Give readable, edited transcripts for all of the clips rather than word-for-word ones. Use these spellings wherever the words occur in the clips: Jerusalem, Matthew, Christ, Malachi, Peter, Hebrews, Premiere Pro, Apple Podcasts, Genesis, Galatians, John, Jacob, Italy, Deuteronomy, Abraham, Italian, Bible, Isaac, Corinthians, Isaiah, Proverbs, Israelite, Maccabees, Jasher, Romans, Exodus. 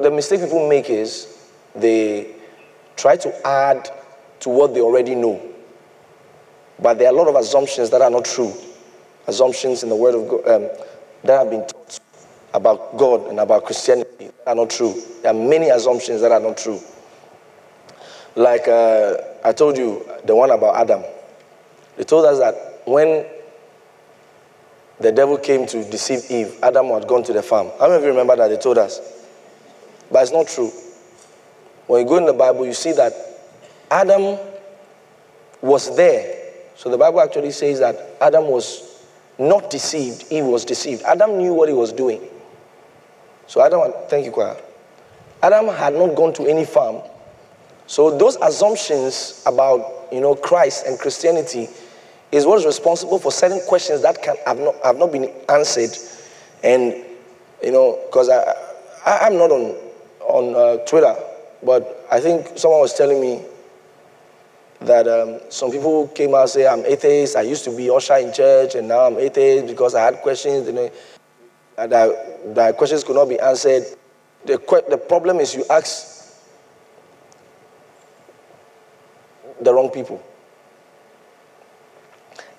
the mistake people make is they try to add to what they already know. But there are a lot of assumptions that are not true. Assumptions in the Word of God that have been taught about God and about Christianity are not true. There are many assumptions that are not true. Like I told you, the one about Adam. They told us that when the devil came to deceive Eve, Adam had gone to the farm. How many of you remember that they told us? But it's not true. When you go in the Bible, you see that Adam was there. So the Bible actually says that Adam was not deceived, Eve was deceived. Adam knew what he was doing. So Adam, thank you, choir. Adam had not gone to any farm. So those assumptions about, you know, Christ and Christianity is what is responsible for certain questions that have not been answered. And, you know, because I'm not on Twitter, but I think someone was telling me that some people came out and say, I'm atheist, I used to be usher in church, and now I'm atheist because I had questions, you know, that questions could not be answered. The problem is you ask the wrong people.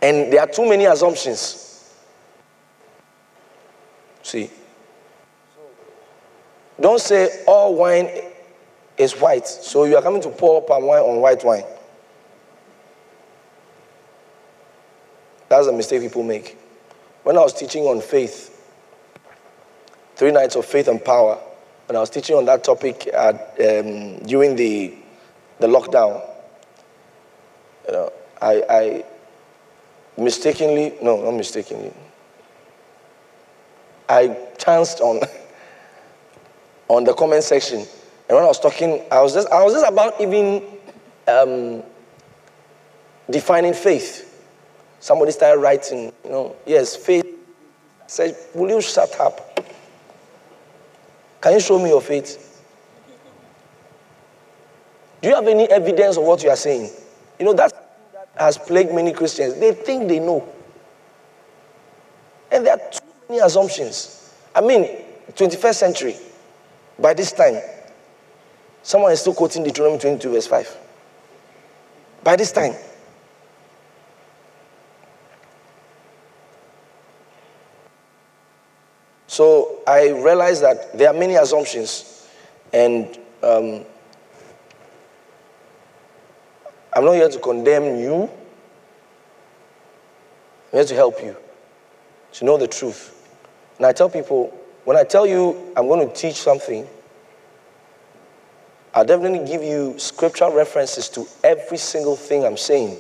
And there are too many assumptions. See? Don't say all wine is white, so you are coming to pour palm wine on white wine. That's a mistake people make. When I was teaching on faith, 3 Nights of Faith and Power, when I was teaching on that topic during the lockdown, you know, I chanced on the comment section, and when I was talking, I was just about even defining faith. Somebody started writing, you know, yes, faith. I said, will you shut up? Can you show me your faith? Do you have any evidence of what you are saying? You know, that has plagued many Christians. They think they know. And there are too many assumptions. I mean, 21st century, by this time, someone is still quoting Deuteronomy 22 verse 5. By this time. So I realized that there are many assumptions, and I'm not here to condemn you. I'm here to help you, to know the truth. And I tell people, when I tell you I'm going to teach something, I'll definitely give you scriptural references to every single thing I'm saying.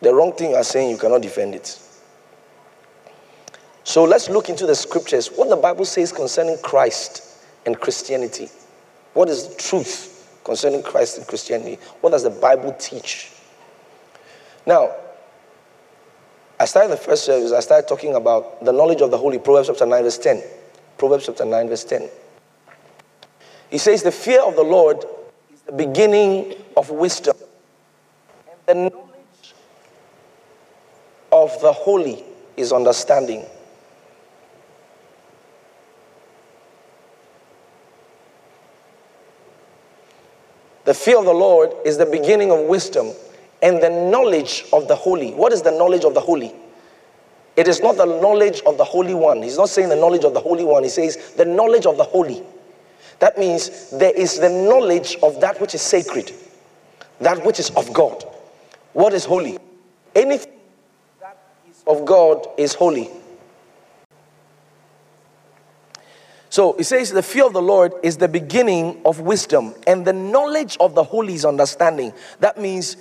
The wrong thing I'm saying, you cannot defend it. So let's look into the scriptures. What the Bible says concerning Christ and Christianity. What is the truth concerning Christ and Christianity? What does the Bible teach? Now, I started the first service, I started talking about the knowledge of the holy. Proverbs chapter 9 verse 10. Proverbs chapter 9 verse 10. He says, the fear of the Lord is the beginning of wisdom, and the knowledge of the holy is understanding. The fear of the Lord is the beginning of wisdom, and the knowledge of the holy. What is the knowledge of the holy? It is not the knowledge of the Holy One. He's not saying the knowledge of the Holy One. He says the knowledge of the holy. That means there is the knowledge of that which is sacred, that which is of God. What is holy? Anything that is of God is holy. So it says, the fear of the Lord is the beginning of wisdom, and the knowledge of the holy is understanding. That means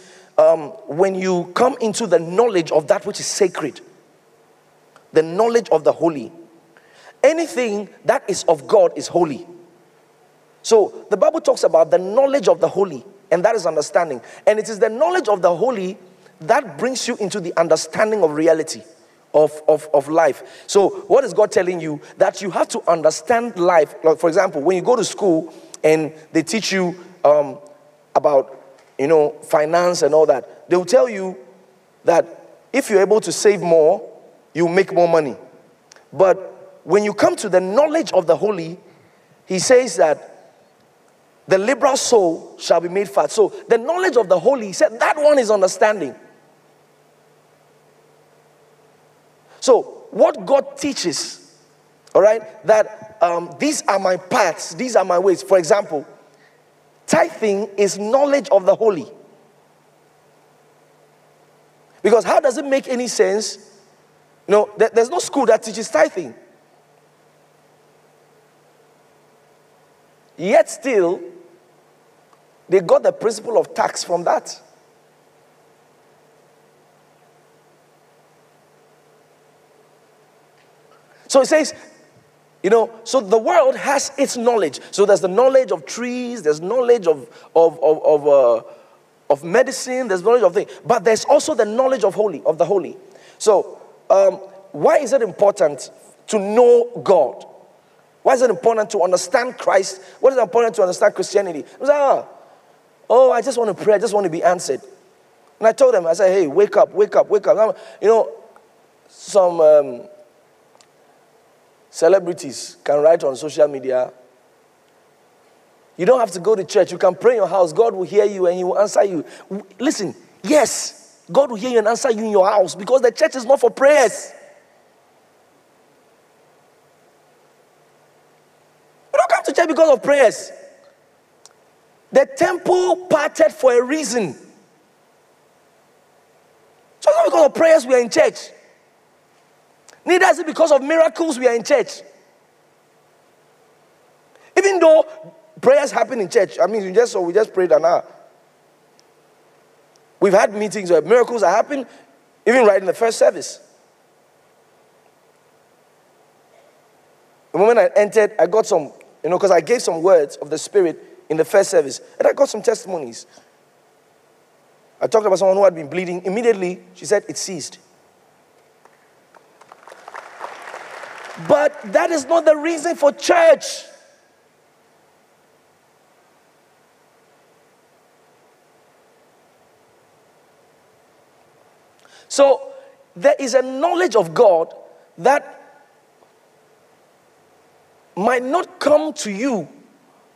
when you come into the knowledge of that which is sacred, the knowledge of the holy, anything that is of God is holy. So the Bible talks about the knowledge of the holy, and that is understanding. And it is the knowledge of the holy that brings you into the understanding of reality. Of life. So what is God telling you? That you have to understand life. Like, for example, when you go to school and they teach you about, you know, finance and all that, they will tell you that if you're able to save more, you make more money. But when you come to the knowledge of the holy, he says that the liberal soul shall be made fat. So the knowledge of the holy, he said, that one is understanding. So what God teaches, all right, that these are my paths, these are my ways. For example, tithing is knowledge of the holy. Because how does it make any sense? You know, there's no school that teaches tithing. Yet still, they got the principle of tax from that. So it says, you know, so the world has its knowledge. So there's the knowledge of trees, there's knowledge of medicine, there's knowledge of things. But there's also the knowledge of holy, of the holy. So why is it important to know God? Why is it important to understand Christ? Why is it important to understand Christianity? It was like, oh, I just want to pray. I just want to be answered. And I told them, I said, hey, wake up, wake up, wake up. You know, some celebrities can write on social media, you don't have to go to church. You can pray in your house. God will hear you and he will answer you. Listen, yes, God will hear you and answer you in your house because the church is not for prayers. To church because of prayers. The temple parted for a reason. So it's not because of prayers we are in church. Neither is it because of miracles we are in church. Even though prayers happen in church, I mean, we just prayed an hour. We've had meetings where miracles are happening, even right in the first service. The moment I entered, I got some. You know, because I gave some words of the Spirit in the first service. And I got some testimonies. I talked about someone who had been bleeding. Immediately, she said, it ceased. But that is not the reason for church. So, there is a knowledge of God that might not come to you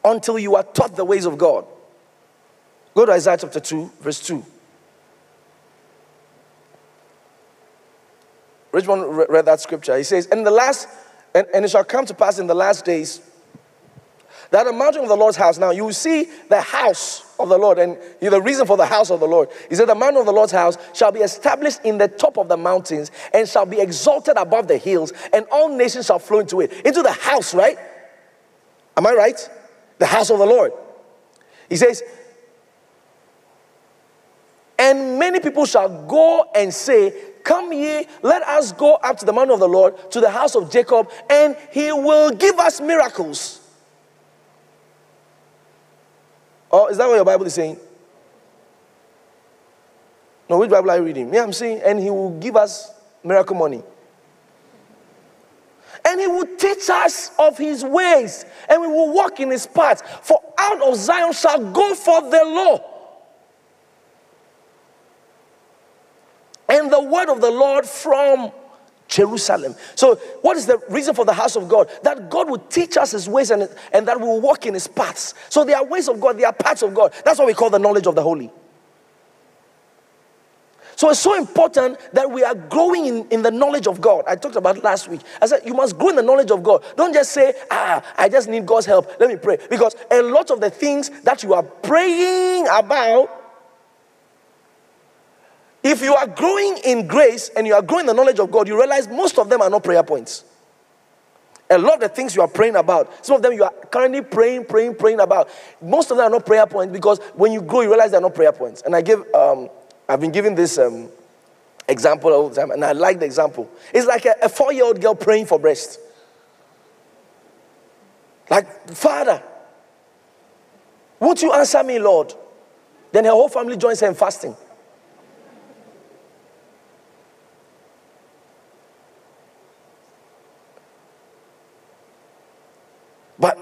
until you are taught the ways of God. Go to Isaiah chapter 2, verse 2. Richmond read that scripture. He says, and it shall come to pass in the last days that the mountain of the Lord's house, now you will see the house of the Lord, and the reason for the house of the Lord is that the mountain of the Lord's house shall be established in the top of the mountains and shall be exalted above the hills, and all nations shall flow into it. Into the house, right? Am I right? The house of the Lord. He says, and many people shall go and say, come ye, let us go up to the mountain of the Lord, to the house of Jacob, and he will give us miracles. Oh, is that what your Bible is saying? No, which Bible are you reading? Yeah, I'm saying, and he will give us miracle money. And he will teach us of his ways, and we will walk in his paths. For out of Zion shall go forth the law, and the word of the Lord from Jerusalem. So what is the reason for the house of God? That God will teach us his ways and that we will walk in his paths. So they are ways of God, they are paths of God. That's what we call the knowledge of the holy. So it's so important that we are growing in the knowledge of God. I talked about it last week. I said you must grow in the knowledge of God. Don't just say, I just need God's help. Let me pray. Because a lot of the things that you are praying about, if you are growing in grace and you are growing the knowledge of God, you realize most of them are not prayer points. A lot of the things you are praying about, some of them you are currently praying about, most of them are not prayer points because when you grow, you realize they are not prayer points. And I've been giving this example all the time, and I like the example. It's like a four-year-old girl praying for breast. Like, Father, won't you answer me, Lord? Then her whole family joins her in fasting. But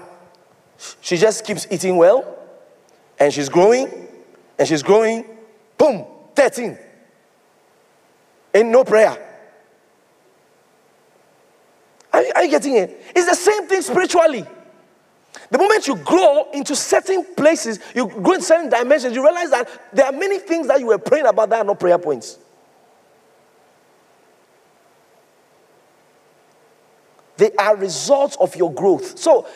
she just keeps eating well, and she's growing, boom, 13. Ain't no prayer. Are you getting it? It's the same thing spiritually. The moment you grow into certain places, you grow in certain dimensions, you realize that there are many things that you were praying about that are not prayer points. They are results of your growth. So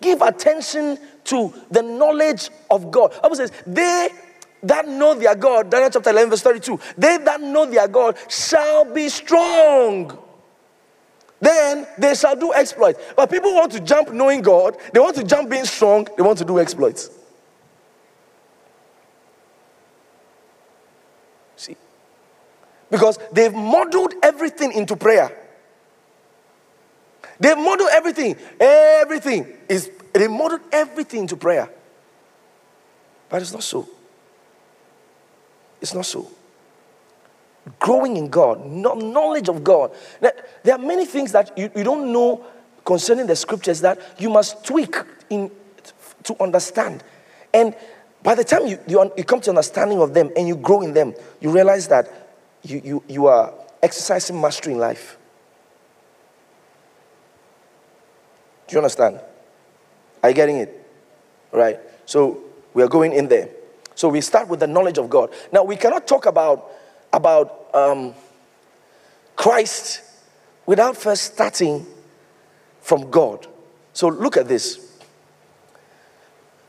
give attention to the knowledge of God. The Bible says, they that know their God, Daniel chapter 11 verse 32, they that know their God shall be strong. Then they shall do exploits. But people want to jump knowing God. They want to jump being strong. They want to do exploits. See? Because they've modeled everything into prayer. They've modeled everything. They modeled everything into prayer. But it's not so. It's not so. Growing in God, knowledge of God. Now, there are many things that you don't know concerning the Scriptures that you must tweak in to understand. And by the time you come to understanding of them and you grow in them, you realize that you are exercising mastery in life. Do you understand? Are you getting it? Right. So we are going in there. So we start with the knowledge of God. Now we cannot talk about Christ without first starting from God. So look at this.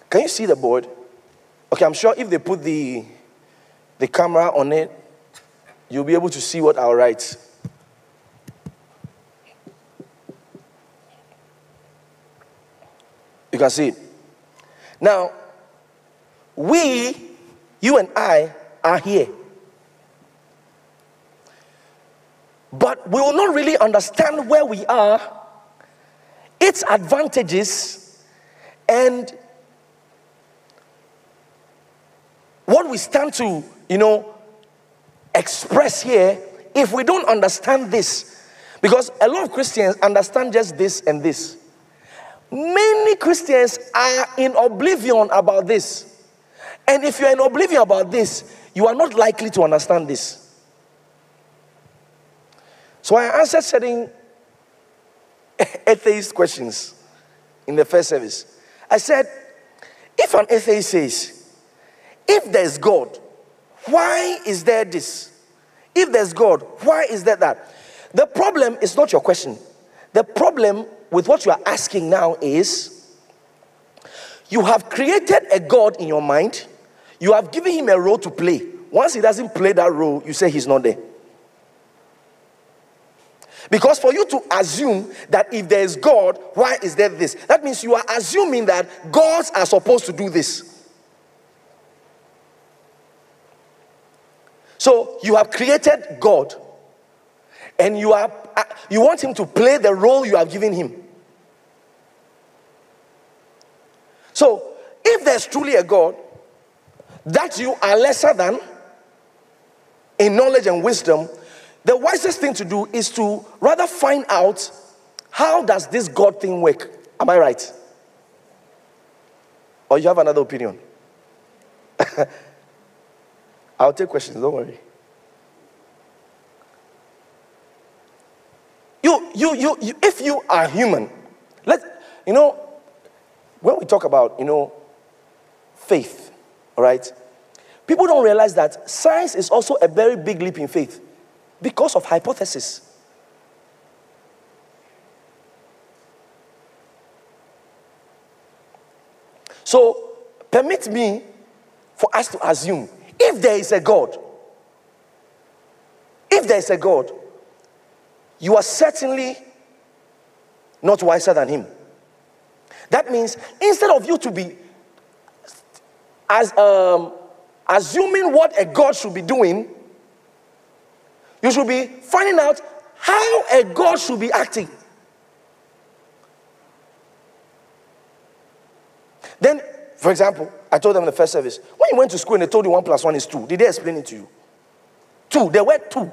Can you see the board? Okay, I'm sure if they put the camera on it, you'll be able to see what I'll write. You can see it. Now, you and I are here. But we will not really understand where we are, its advantages, and what we stand to, express here if we don't understand this. Because a lot of Christians understand just this and this. Many Christians are in oblivion about this. And if you are in oblivion about this, you are not likely to understand this. So I answered certain atheist questions in the first service. I said, if an atheist says, if there's God, why is there this? If there's God, why is there that? The problem is not your question. The problem with what you are asking now is, you have created a God in your mind. You have given him a role to play. Once he doesn't play that role, you say he's not there. Because for you to assume that if there is God, why is there this? That means you are assuming that gods are supposed to do this. So you have created God, and you want him to play the role you have given him. So if there's truly a God that you are lesser than in knowledge and wisdom, the wisest thing to do is to rather find out, how does this God thing work? Am I right? Or you have another opinion? I'll take questions, don't worry. If you are human, when we talk about, faith, all right, people don't realize that science is also a very big leap in faith. Because of hypothesis. So, permit me for us to assume, if there is a God, you are certainly not wiser than him. That means, instead of you to be assuming what a God should be doing, you should be finding out how a God should be acting. Then, for example, I told them in the first service, when you went to school and they told you 1 + 1 is 2, did they explain it to you? 2, there were 2.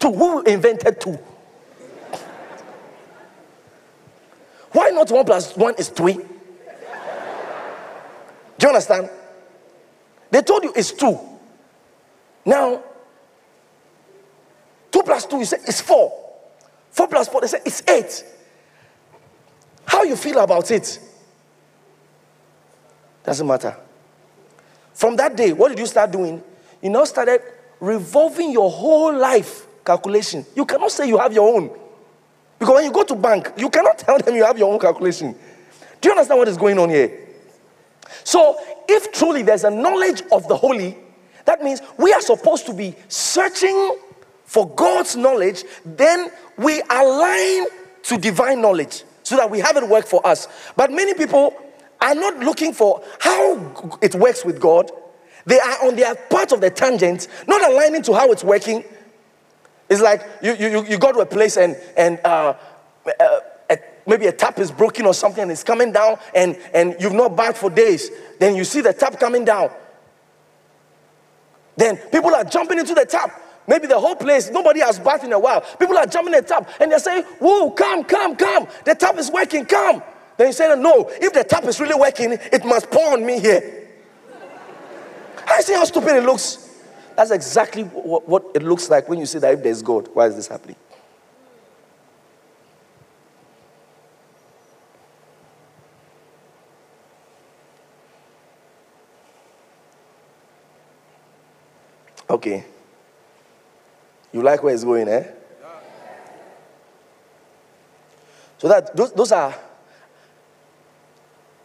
2, who invented 2? Why not 1 + 1 is 3? Do you understand? They told you it's 2. Now, 2 + 2, you say, it's 4. 4 + 4, they say, it's 8. you feel about it doesn't matter. From that day, what did you start doing? You now started revolving your whole life calculation. You cannot say you have your own. Because when you go to bank, you cannot tell them you have your own calculation. Do you understand what is going on here? So, if truly there's a knowledge of the holy, that means we are supposed to be searching for God's knowledge, then we align to divine knowledge so that we have it work for us. But many people are not looking for how it works with God. They are on their part of the tangent, not aligning to how it's working. It's like you go to a place and maybe a tap is broken or something and it's coming down and you've not bathed for days. Then you see the tap coming down. Then people are jumping into the tap. Maybe the whole place, nobody has bathed in a while. People are jumping in the tap and they're saying, whoa, come. The tap is working, come. Then you say, no, if the tap is really working, it must pour on me here. I see how stupid it looks. That's exactly what it looks like when you say that if there's God, why is this happening? Okay. You like where it's going, eh? So those are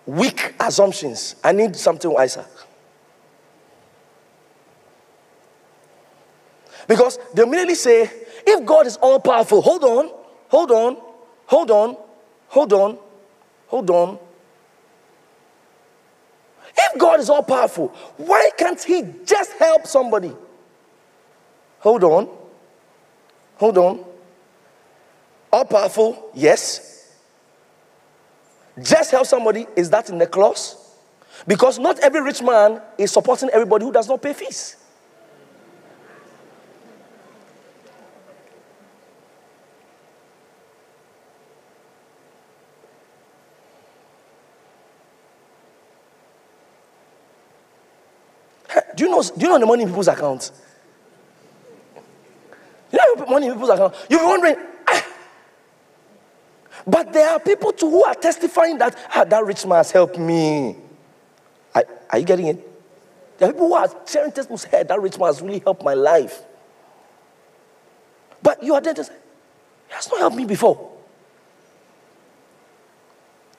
weak assumptions. I need something wiser. Because they immediately say, if God is all powerful, hold on. If God is all powerful, why can't he just help somebody? Hold on. All powerful, yes. Just help somebody, is that in the clause? Because not every rich man is supporting everybody who does not pay fees. Do you know the money in people's accounts? You know money in people's accounts? You'll be wondering, But there are people too who are testifying that, that rich man has helped me. Are you getting it? There are people who are sharing testimonies, that rich man has really helped my life. But you are there to say, he has not helped me before.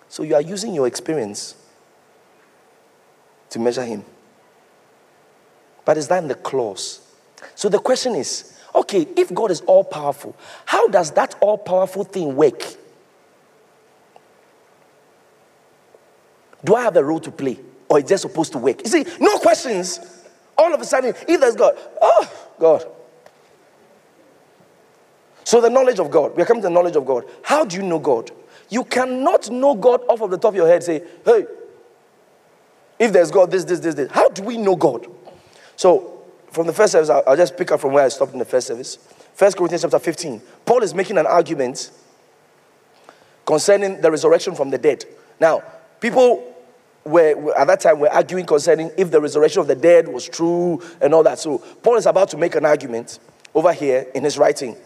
So you are using your experience to measure him. But is that in the clause? So the question is, okay, if God is all-powerful, how does that all-powerful thing work? Do I have a role to play? Or is it just supposed to work? You see, no questions. All of a sudden, if there's God, oh, God. So the knowledge of God. We are coming to the knowledge of God. How do you know God? You cannot know God off of the top of your head. Say, hey, if there's God, this. How do we know God? So, from the first service, I'll just pick up from where I stopped in the first service. 1 Corinthians chapter 15. Paul is making an argument concerning the resurrection from the dead. Now, people were at that time were arguing concerning if the resurrection of the dead was true and all that. So, Paul is about to make an argument over here in his writing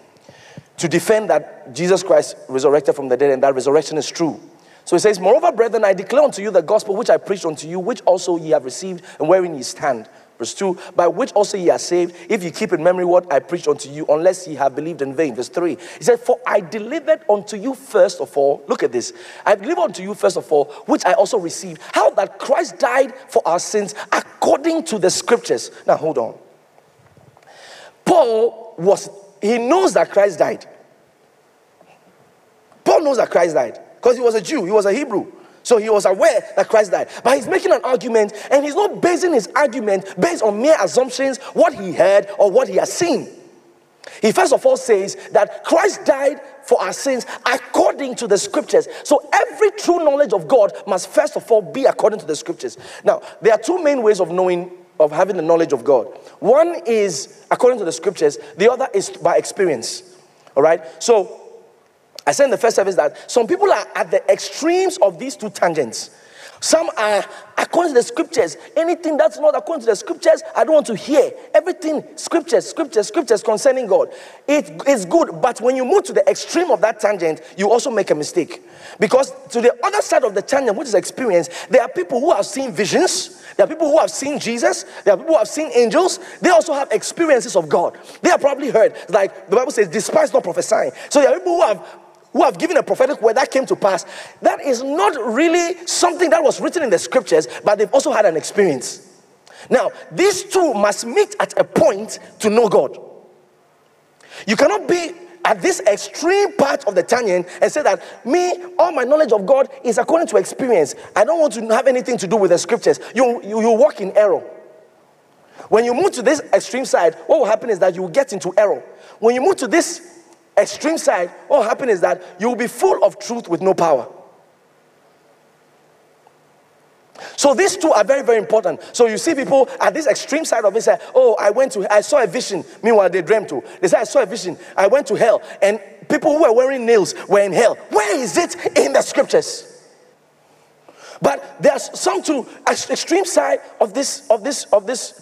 to defend that Jesus Christ resurrected from the dead and that resurrection is true. So, he says, moreover, brethren, I declare unto you the gospel which I preached unto you, which also ye have received and wherein ye stand. Verse 2, by which also ye are saved, if ye keep in memory what I preached unto you, unless ye have believed in vain. Verse 3, he said, for I delivered unto you first of all, look at this, I delivered unto you first of all, which I also received, how that Christ died for our sins according to the Scriptures. Now hold on. Paul he knows that Christ died. Paul knows that Christ died, because he was a Jew, he was a Hebrew. So he was aware that Christ died. But he's making an argument, and he's not basing his argument based on mere assumptions, what he heard or what he has seen. He first of all says that Christ died for our sins according to the Scriptures. So every true knowledge of God must first of all be according to the Scriptures. Now, there are two main ways of having the knowledge of God. One is according to the Scriptures. The other is by experience. All right? So, I said in the first service that some people are at the extremes of these two tangents. Some are according to the Scriptures. Anything that's not according to the Scriptures, I don't want to hear. Everything, Scriptures concerning God. It is good, but when you move to the extreme of that tangent, you also make a mistake. Because to the other side of the tangent, which is experience, there are people who have seen visions, there are people who have seen Jesus, there are people who have seen angels. They also have experiences of God. They have probably heard, like the Bible says, despise not prophesying. So there are people who have given a prophetic word that came to pass. That is not really something that was written in the Scriptures, but they've also had an experience. Now, these two must meet at a point to know God. You cannot be at this extreme part of the tangent and say that, me, all my knowledge of God is according to experience. I don't want to have anything to do with the Scriptures. You walk in error. When you move to this extreme side, what will happen is that you will get into error. When you move to this extreme side, what will happen is that you will be full of truth with no power. So these two are very, very important. So you see people at this extreme side of it say, oh, I saw a vision. Meanwhile, they dreamt too. They say, I saw a vision. I went to hell. And people who were wearing nails were in hell. Where is it in the Scriptures? But there's some to extreme side of this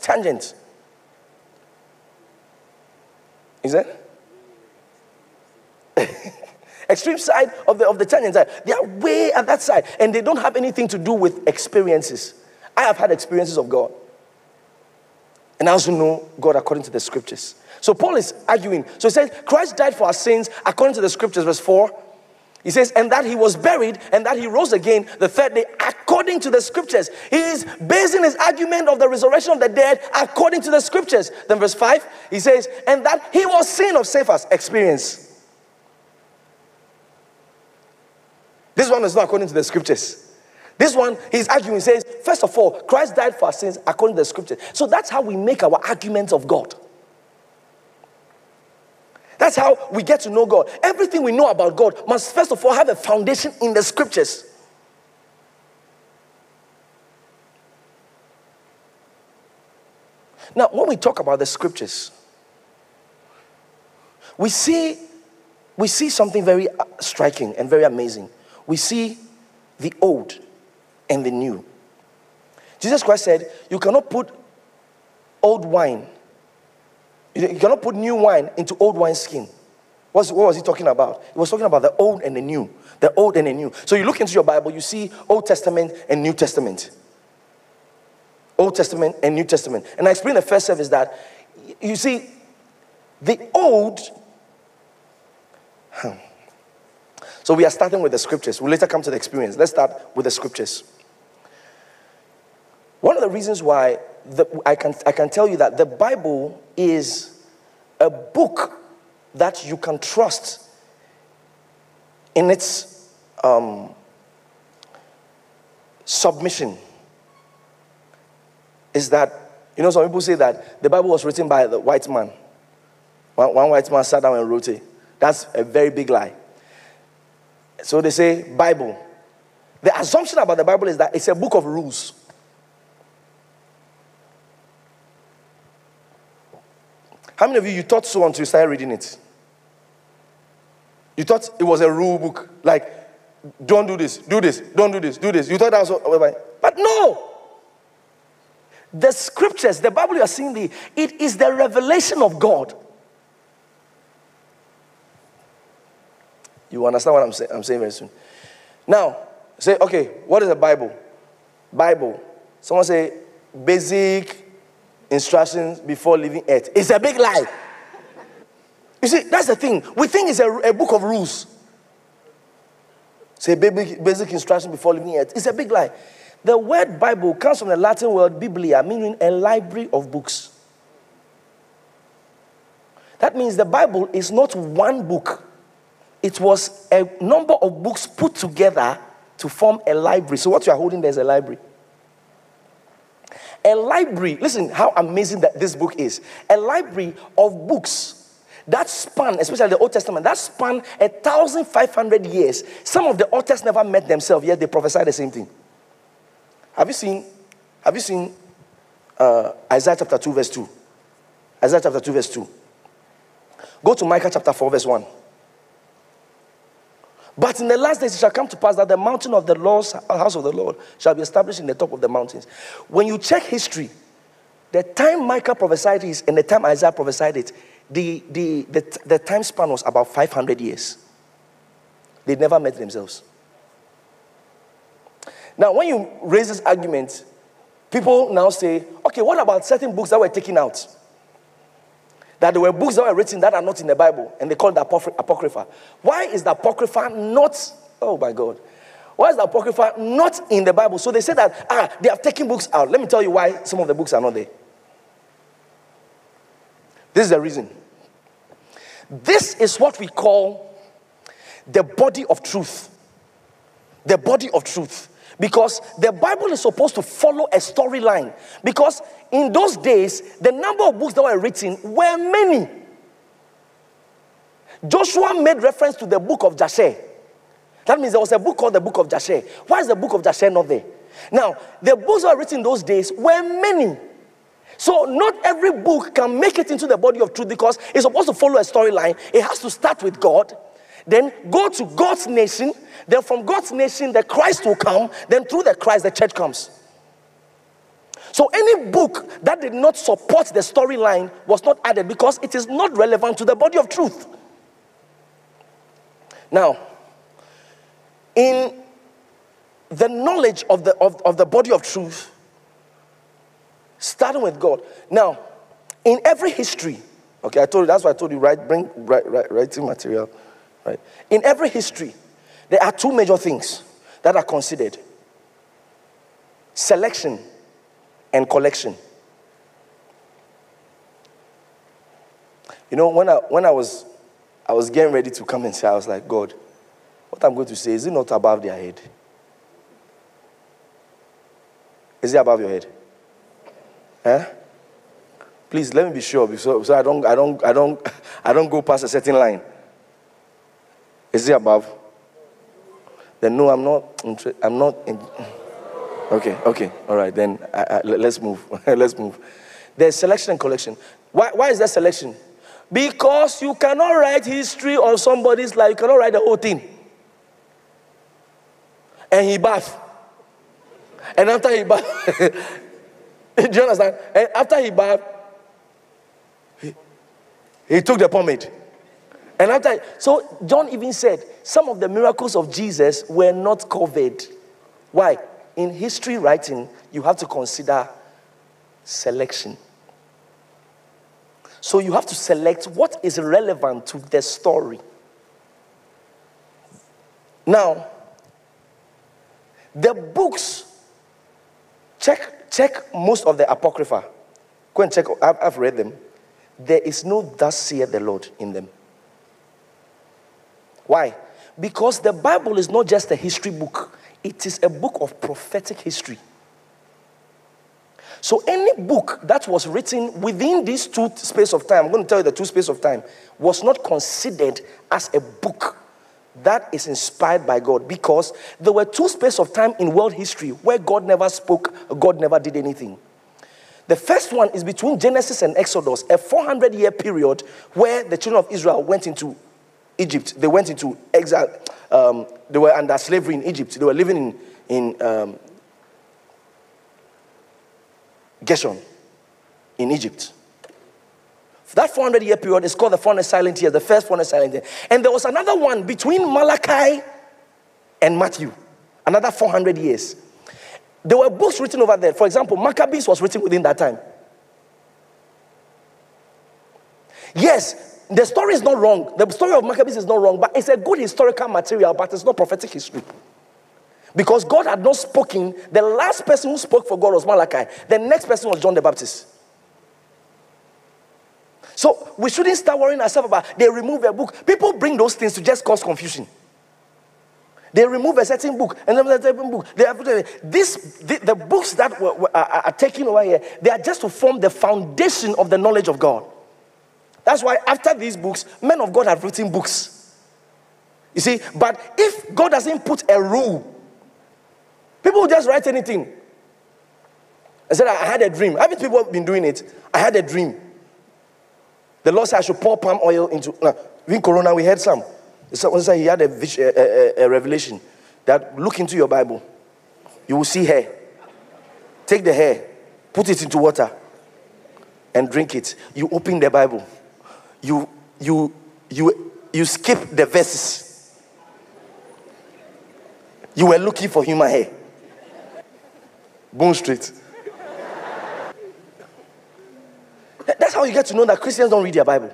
tangent. Is that? Extreme side of the tangent side. They are way at that side, and they don't have anything to do with experiences. I have had experiences of God, and I also know God according to the Scriptures. So Paul is arguing. So he says, Christ died for our sins according to the Scriptures, verse 4. He says, and that he was buried, and that he rose again the third day according to the Scriptures. He is basing his argument of the resurrection of the dead according to the Scriptures. Then verse 5, he says, and that he was seen of sinners, experience. This one is not according to the Scriptures. This one, he's arguing, says, first of all, Christ died for our sins according to the Scriptures. So that's how we make our arguments of God. That's how we get to know God. Everything we know about God must, first of all, have a foundation in the Scriptures. Now, when we talk about the Scriptures, we see something very striking and very amazing. We see the old and the new. Jesus Christ said, you cannot put old wine, you cannot put new wine into old wineskin. What was he talking about? He was talking about the old and the new. The old and the new. So you look into your Bible, you see Old Testament and New Testament. Old Testament and New Testament. And I explained the first service that, you see, the old... So we are starting with the Scriptures. We'll later come to the experience. Let's start with the Scriptures. One of the reasons why I can tell you that the Bible is a book that you can trust in its submission is that, you know, some people say that the Bible was written by the white man. One white man sat down and wrote it. That's a very big lie. So they say, Bible. The assumption about the Bible is that it's a book of rules. How many of you thought so until you started reading it? You thought it was a rule book. Like, don't do this, do this, don't do this, do this. You thought that was... But no! The Scriptures, the Bible you are seeing there, it is the revelation of God. You understand what I'm saying very soon. Now, say, okay, what is a Bible? Bible. Someone say, basic instructions before leaving earth. It's a big lie. You see, that's the thing. We think it's a book of rules. Say, basic instructions before leaving earth. It's a big lie. The word Bible comes from the Latin word biblia, meaning a library of books. That means the Bible is not one book. It was a number of books put together to form a library. So what you are holding there is a library. A library, listen how amazing that this book is. A library of books that span, especially the Old Testament, that span 1,500 years. Some of the authors never met themselves, yet they prophesied the same thing. Have you seen Isaiah chapter 2, verse 2? Isaiah chapter 2, verse 2. Go to Micah chapter 4, verse 1. But in the last days it shall come to pass that the mountain of the Lord's house of the Lord shall be established in the top of the mountains. When you check history, the time Micah prophesied this and the time Isaiah prophesied it, the time span was about 500 years. They never met themselves. Now, when you raise this argument, people now say, okay, what about certain books that were taken out? That there were books that were written that are not in the Bible, and they call it the Apocrypha. Why is the Apocrypha not, oh my God, why is the Apocrypha not in the Bible? So they say that, they have taken books out. Let me tell you why some of the books are not there. This is the reason. This is what we call the body of truth. The body of truth. Because the Bible is supposed to follow a storyline. Because in those days, the number of books that were written were many. Joshua made reference to the book of Jasher. That means there was a book called the book of Jasher. Why is the book of Jasher not there? Now, the books that were written those days were many. So not every book can make it into the body of truth because it's supposed to follow a storyline. It has to start with God. Then go to God's nation. Then from God's nation, the Christ will come. Then through the Christ, the church comes. So any book that did not support the storyline was not added because it is not relevant to the body of truth. Now, in the knowledge of the body of truth, starting with God. Now, in every history, okay, I told you, that's why I told you, right, bring writing material. Right. In every history, there are two major things that are considered. Selection and collection. You know, when I was getting ready to come and say, I was like, God, what I'm going to say, is it not above their head? Is it above your head? Huh? Please let me be sure, so I don't go past a certain line. Is it above? Then no, I'm not. Okay, all right. Then let's move. Let's move. There's selection and collection. Why is there selection? Because you cannot write history on somebody's life. You cannot write the whole thing. And he bathed. And after he bathed, do you understand? And after he bathed, he took the pomade. And after, so John even said, some of the miracles of Jesus were not covered. Why? In history writing, you have to consider selection. So you have to select what is relevant to the story. Now, the books, check most of the Apocrypha. Go and check, I've read them. There is no thus saith the Lord in them. Why? Because the Bible is not just a history book. It is a book of prophetic history. So any book that was written within these two space of time, I'm going to tell you the two space of time, was not considered as a book that is inspired by God because there were two space of time in world history where God never spoke, God never did anything. The first one is between Genesis and Exodus, a 400-year period where the children of Israel went into Egypt. They went into exile. They were under slavery in Egypt. They were living in Geshon in Egypt. That 400-year period is called the 400 silent years, the first 400 silent years. And there was another one between Malachi and Matthew, another 400 years. There were books written over there. For example, Maccabees was written within that time. Yes. The story is not wrong. The story of Maccabees is not wrong, but it's a good historical material, but it's not prophetic history. Because God had not spoken. The last person who spoke for God was Malachi. The next person was John the Baptist. So we shouldn't start worrying ourselves about they remove a book. People bring those things to just cause confusion. They remove a certain book, and another certain book. The books that are taken over here, they are just to form the foundation of the knowledge of God. That's why after these books, men of God have written books. You see, but if God doesn't put a rule, people will just write anything. I said, I had a dream. Haven't people been doing it? I had a dream. The Lord said I should pour palm oil into... No, in Corona, we had some. Someone said he had a revelation that look into your Bible. You will see hair. Take the hair, put it into water, and drink it. You open the Bible. You skip the verses. You were looking for human hair. Bone Street. That's how you get to know that Christians don't read their Bible.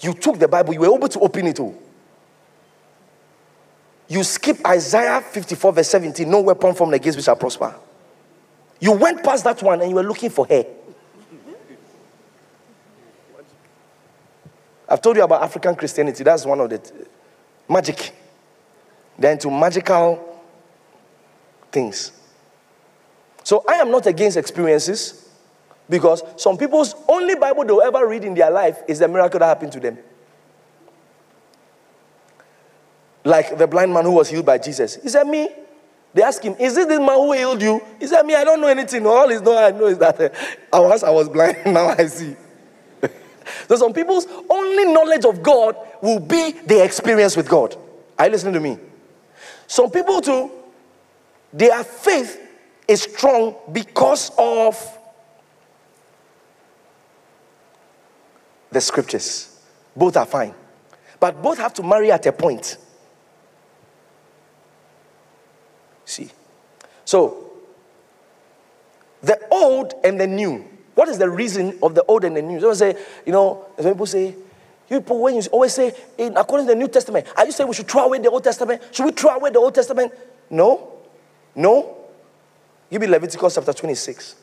You took the Bible, you were able to open it all. You skip Isaiah 54 verse 17, no weapon formed against me shall prosper. You went past that one and you were looking for hair. I've told you about African Christianity, that's one of the magic. They're into magical things. So I am not against experiences, because some people's only Bible they'll ever read in their life is the miracle that happened to them. Like the blind man who was healed by Jesus. Is that me? They asked him, is this man who healed you? Is that me? I don't know anything. All is no, I know is that once I was blind, now I see. So some people's only knowledge of God will be their experience with God. Are you listening to me? Some people too, their faith is strong because of the scriptures. Both are fine, but both have to marry at a point. See, so the old and the new. What is the reason of the old and the new? Someone say, you know, people say, you people when you always say, in according to the New Testament, are you saying we should throw away the Old Testament? Should we throw away the Old Testament? No, no. Give me Leviticus chapter 26.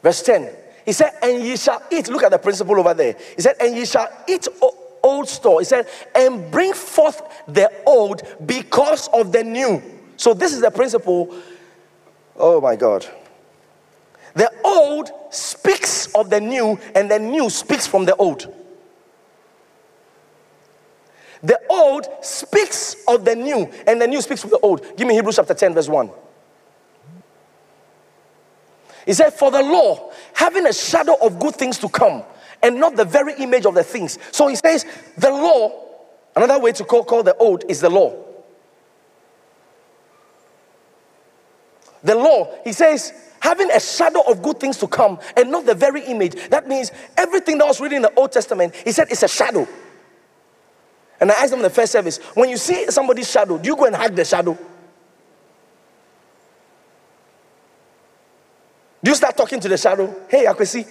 Verse 10, he said, and ye shall eat. Look at the principle over there. He said, and ye shall eat old store. He said, and bring forth the old because of the new. So this is the principle. Oh my God. The old speaks of the new, and the new speaks from the old. The old speaks of the new, and the new speaks from the old. Give me Hebrews chapter 10, verse 1. He said, for the law, having a shadow of good things to come, and not the very image of the things. So he says, the law, another way to call the old is the law. The law, he says, having a shadow of good things to come, and not the very image. That means everything that was written in the Old Testament, he said it's a shadow. And I asked them in the first service, when you see somebody's shadow, do you go and hug the shadow? Do you start talking to the shadow? Hey, Akwesi.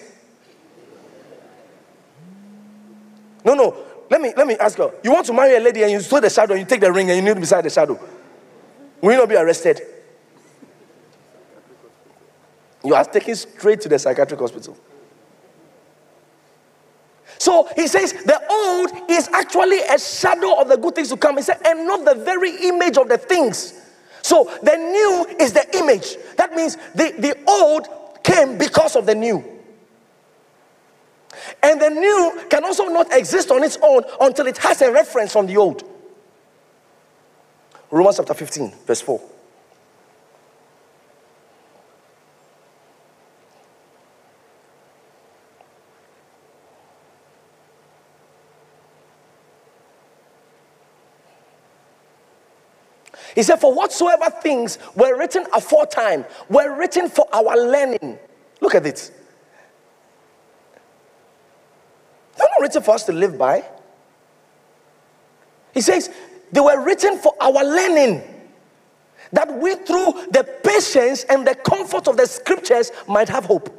No. Let me ask you. You want to marry a lady and you throw the shadow and you take the ring and you kneel beside the shadow. Will you not be arrested? You are taken straight to the psychiatric hospital. So he says the old is actually a shadow of the good things to come. He said, and not the very image of the things. So the new is the image. That means the old came because of the new. And the new can also not exist on its own until it has a reference from the old. Romans chapter 15, verse 4. He said, for whatsoever things were written aforetime were written for our learning. Look at it. They're not written for us to live by. He says, they were written for our learning, that we through the patience and the comfort of the scriptures might have hope.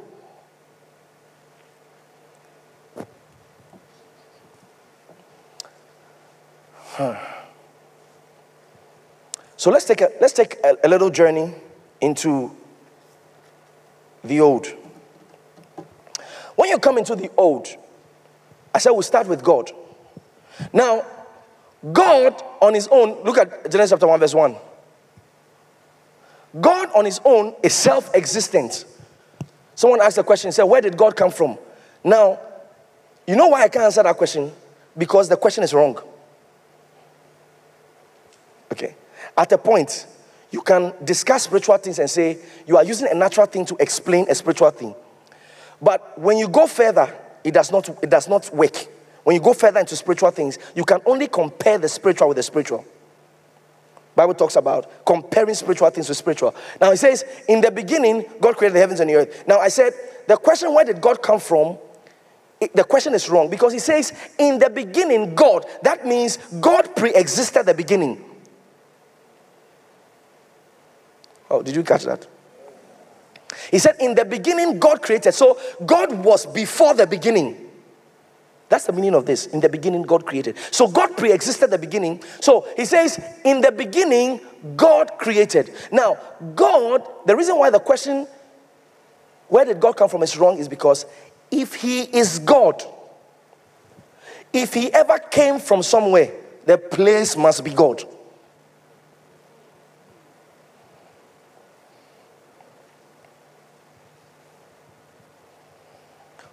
So let's take a little journey into the old. When you come into the old, I said we'll start with God. Now, God on his own, look at Genesis chapter 1 verse 1. God on his own is self-existent. Someone asked a question, said, where did God come from? Now, you know why I can't answer that question? Because the question is wrong. Okay. At a point, You can discuss spiritual things and say, you are using a natural thing to explain a spiritual thing. But when you go further, it does not work. When you go further into spiritual things, you can only compare the spiritual with the spiritual. Bible talks about comparing spiritual things with spiritual. Now it says, in the beginning, God created the heavens and the earth. Now I said, the question, where did God come from? The question is wrong, because it says, in the beginning, God. That means God pre-existed the beginning. Oh, did you catch that? He said, in the beginning, God created. So God was before the beginning. That's the meaning of this. In the beginning, God created. So God pre-existed the beginning. So he says, in the beginning, God created. Now, God, the reason why the question, where did God come from, is wrong, is because if he is God, if he ever came from somewhere, the place must be God.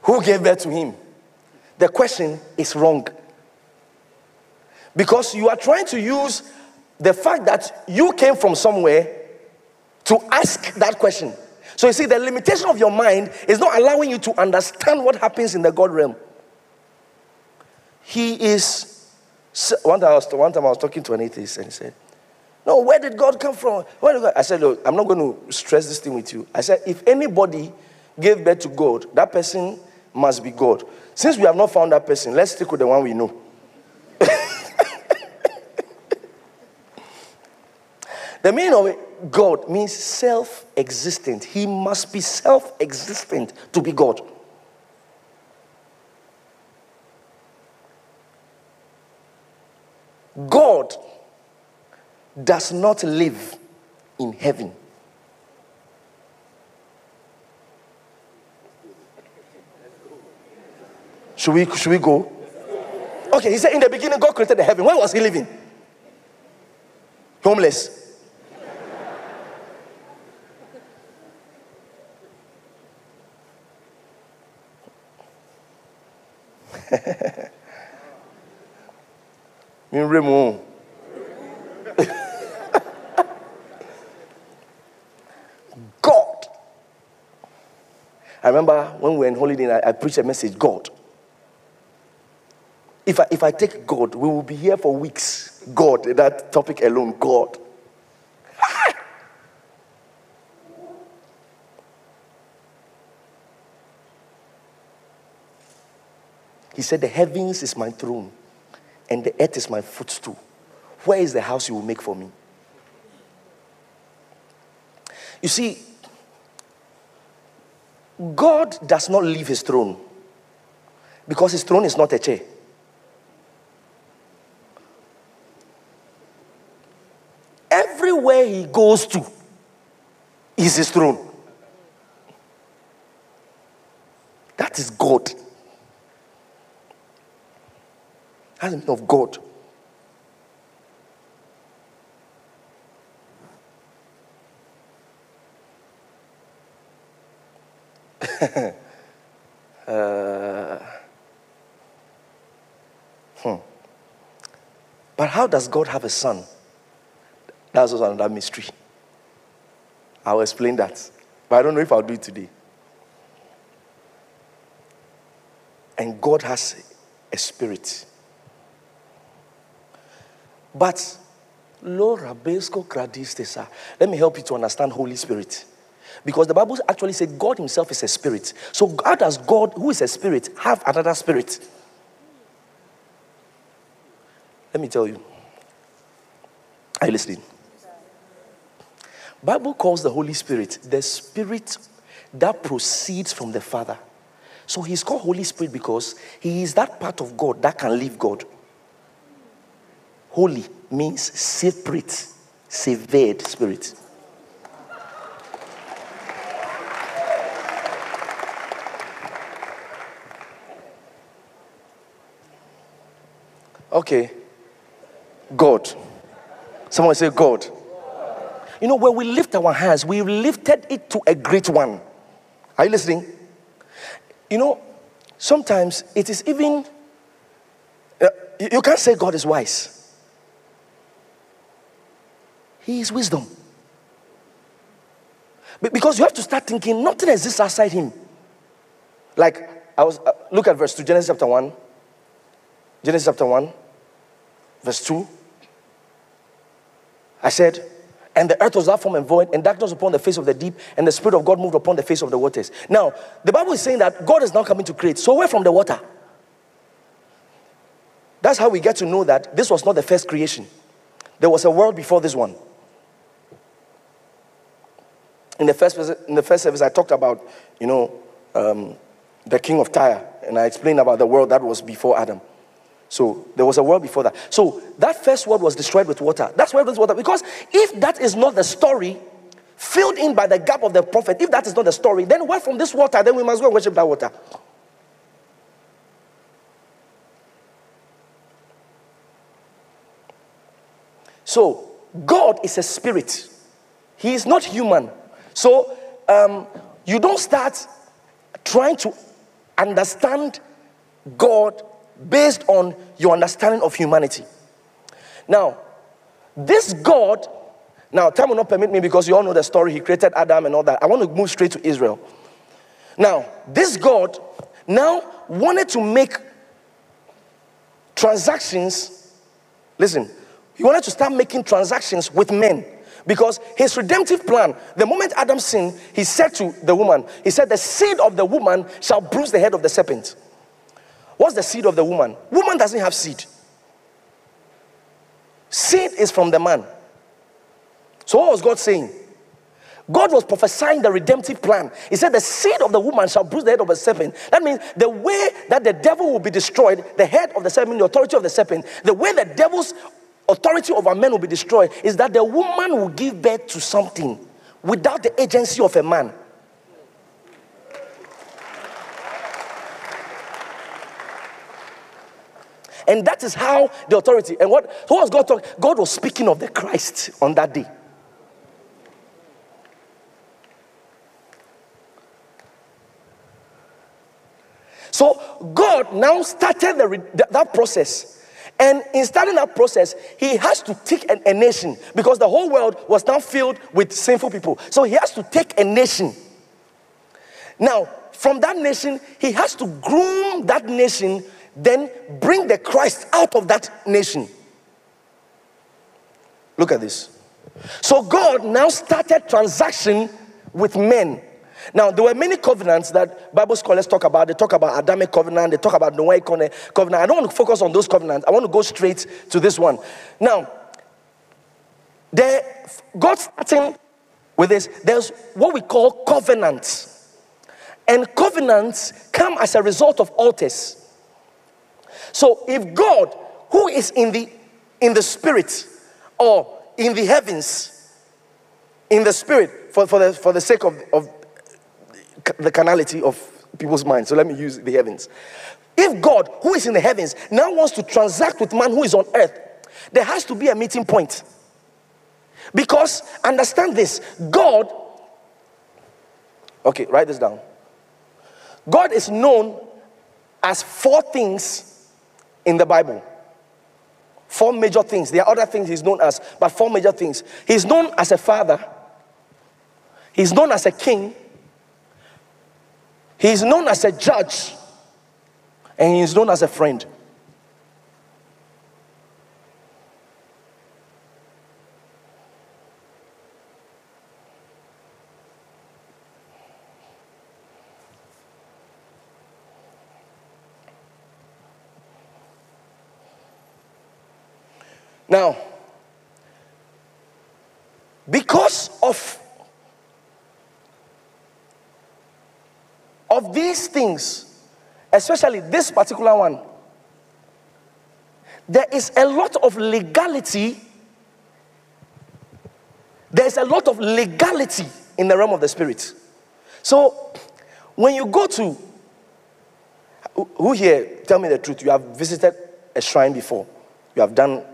Who gave birth to him? The question is wrong, because you are trying to use the fact that you came from somewhere to ask that question. So you see, the limitation of your mind is not allowing you to understand what happens in the God realm. He is... One time I was talking to an atheist and he said, no, where did God come from? Where did God? I said, look, I'm not going to stress this thing with you. I said, if anybody gave birth to God, that person must be God. Since we have not found that person, let's stick with the one we know. The meaning of it, God means self-existent. He must be self-existent to be God. God does not live in heaven. Should we go? Okay, he said, in the beginning, God created the heaven. Where was he living? Homeless. God. I remember when we were in holiday, I preached a message, God. If I take God, we will be here for weeks. God, that topic alone, God. He said, the heavens is my throne, and the earth is my footstool. Where is the house you will make for me? You see, God does not leave his throne, because his throne is not a chair. Everywhere he goes to is his throne. That is God. That's the meaning of God. But how does God have a son? That's also another mystery. I'll explain that. But I don't know if I'll do it today. And God has a spirit. But, let me help you to understand Holy Spirit. Because the Bible actually said God himself is a spirit. So how does God, who is a spirit, have another spirit? Let me tell you. Are you listening? Bible calls the Holy Spirit the spirit that proceeds from the Father. So he's called Holy Spirit because he is that part of God that can leave God. Holy means separate, severed spirit. Okay. God. Someone say God. You know, when we lift our hands, we lifted it to a great one. Are you listening? You know, sometimes it is even... you can't say God is wise. He is wisdom. Because you have to start thinking nothing exists outside him. Like, look at verse 2, Genesis chapter 1. Genesis chapter 1, verse 2. I said, and the earth was without form and void, and darkness upon the face of the deep, and the Spirit of God moved upon the face of the waters. Now, the Bible is saying that God is now coming to create. So where from the water? That's how we get to know that this was not the first creation. There was a world before this one. In the first service, I talked about, the king of Tyre, and I explained about the world that was before Adam. So there was a world before that. So that first world was destroyed with water. That's why it was water. Because if that is not the story filled in by the gap of the prophet, if that is not the story, then what from this water? Then we must go and worship that water. So God is a spirit. He is not human. So you don't start trying to understand God based on your understanding of humanity. Now, this God, now time will not permit me because you all know the story. He created Adam and all that. I want to move straight to Israel. Now, this God now wanted to make transactions. Listen, he wanted to start making transactions with men. Because his redemptive plan, the moment Adam sinned, he said to the woman, he said, the seed of the woman shall bruise the head of the serpent. What's the seed of the woman? Woman doesn't have seed. Seed is from the man. So what was God saying? God was prophesying the redemptive plan. He said, the seed of the woman shall bruise the head of the serpent. That means the way that the devil will be destroyed, the head of the serpent, the authority of the serpent, the way the devil's authority over men will be destroyed is that the woman will give birth to something without the agency of a man. And that is how the authority, and what was God talking? God was speaking of the Christ on that day. So God now started that process. And in starting that process, he has to take a nation because the whole world was now filled with sinful people. So he has to take a nation. Now, from that nation, he has to groom that nation, then bring the Christ out of that nation. Look at this. So God now started transaction with men. Now, there were many covenants that Bible scholars talk about. They talk about Adamic covenant. They talk about Noahic covenant. I don't want to focus on those covenants. I want to go straight to this one. Now, God starting with this, there's what we call covenants. And covenants come as a result of altars. So if God, who is in the spirit or in the heavens, in the spirit, for the sake of the carnality of people's minds. So let me use the heavens. If God, who is in the heavens, now wants to transact with man who is on earth, there has to be a meeting point. Because, understand this, God, okay, write this down. God is known as four things in the Bible. Four major things. There are other things he's known as, but four major things. He's known as a father. He's known as a king. He is known as a judge, and he is known as a friend. Now, because of these things, especially this particular one, there is a lot of legality. There's a lot of legality in the realm of the spirit. So, when you go to, who here, tell me the truth, you have visited a shrine before, you have done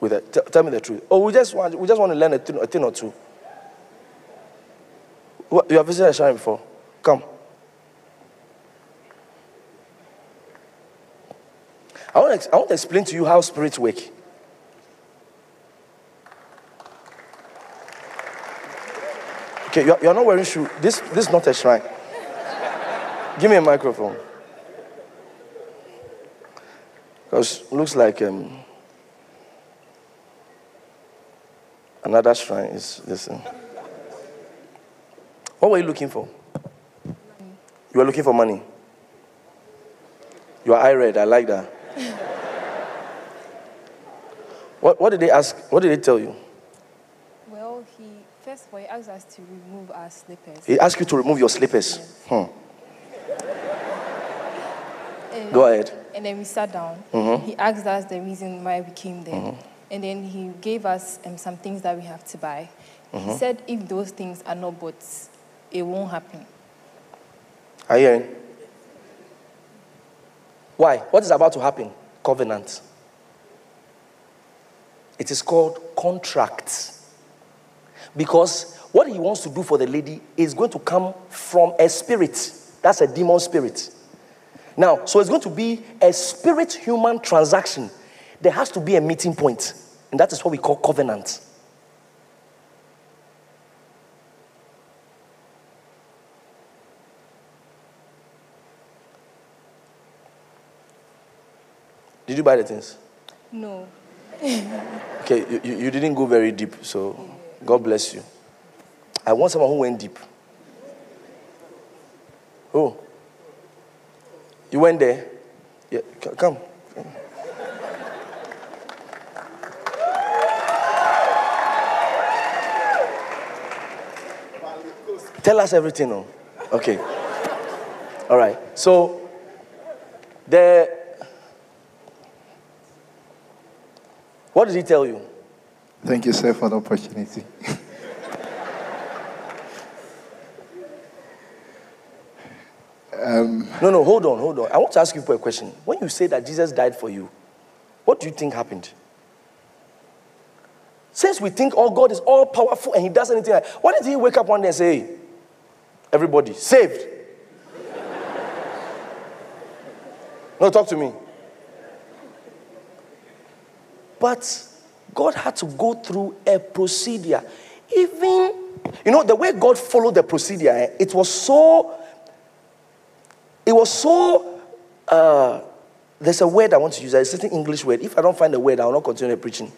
with it, tell me the truth. Oh, we just want to learn a thing or two. You have visited a shrine before, come. I want to explain to you how spirits work. Okay, you're not wearing shoes. This is not a shrine. Give me a microphone. Because it looks like another shrine is this. What were you looking for? You were looking for money. You are eye red. I like that. What did they ask? What did they tell you? Well, he asked us to remove our slippers. He asked you to remove your slippers. Yes. Go ahead. And then we sat down. Mm-hmm. He asked us the reason why we came there. Mm-hmm. And then he gave us some things that we have to buy. Mm-hmm. He said if those things are not bought, it won't happen. Are you hearing? Why? What is about to happen? Covenant. It is called contract. Because what he wants to do for the lady is going to come from a spirit. That's a demon spirit. Now, so it's going to be a spirit-human transaction. There has to be a meeting point. And that is what we call covenant. Did you buy the things? No. Okay, you didn't go very deep, so God bless you. I want someone who went deep. Oh. You went there? Yeah, come. Tell us everything now. Okay. All right. So, what did he tell you? Thank you, sir, for the opportunity. No, hold on. I want to ask you for a question. When you say that Jesus died for you, what do you think happened? Since we think God is all powerful and he does anything, why did he wake up one day and say, hey, everybody, saved? No, talk to me. But God had to go through a procedure. Even, the way God followed the procedure, it was so, there's a word I want to use, a certain English word. If I don't find a word, I will not continue preaching.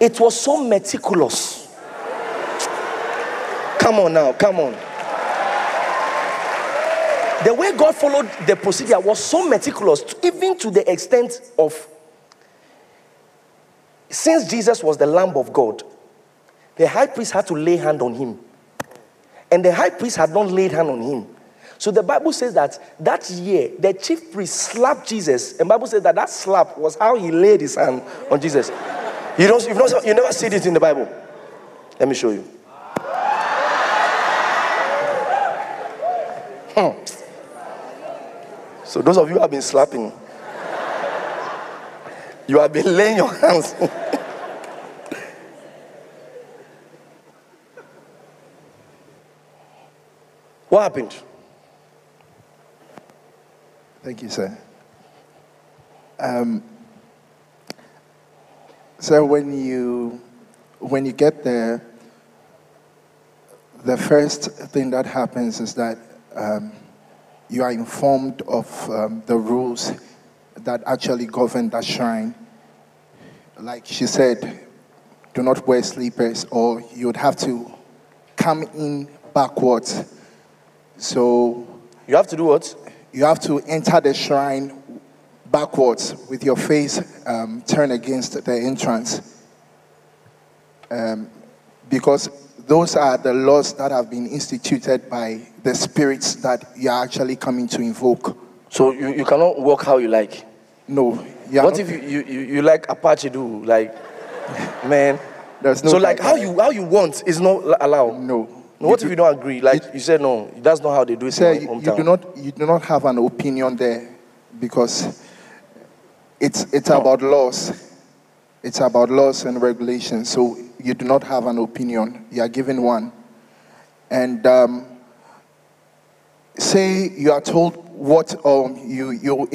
It was so meticulous. Come on. The way God followed the procedure was so meticulous, even to the extent of, since Jesus was the Lamb of God, the high priest had to lay hand on him. And the high priest had not laid hand on him. So the Bible says that year, the chief priest slapped Jesus. And the Bible says that slap was how he laid his hand on Jesus. You never see it in the Bible. Let me show you. So those of you who have been slapping, you have been laying your hands. What happened? Thank you, sir. So when you get there, the first thing that happens is that you are informed of the rules that actually govern that shrine. Like she said, do not wear slippers, or you would have to come in backwards. So you have to do what? You have to enter the shrine backwards with your face turned against the entrance. Because those are the laws that have been instituted by the spirits that you are actually coming to invoke. So you cannot walk how you like? No. What if you like Apache do? Like, man. There's no. So like how you want is not allowed? No. What if you don't agree? Like you said, no, that's not how they do it. Sir, you do not have an opinion there, because it's about laws. It's about laws and regulations. So you do not have an opinion. You are given one. And say you are told what you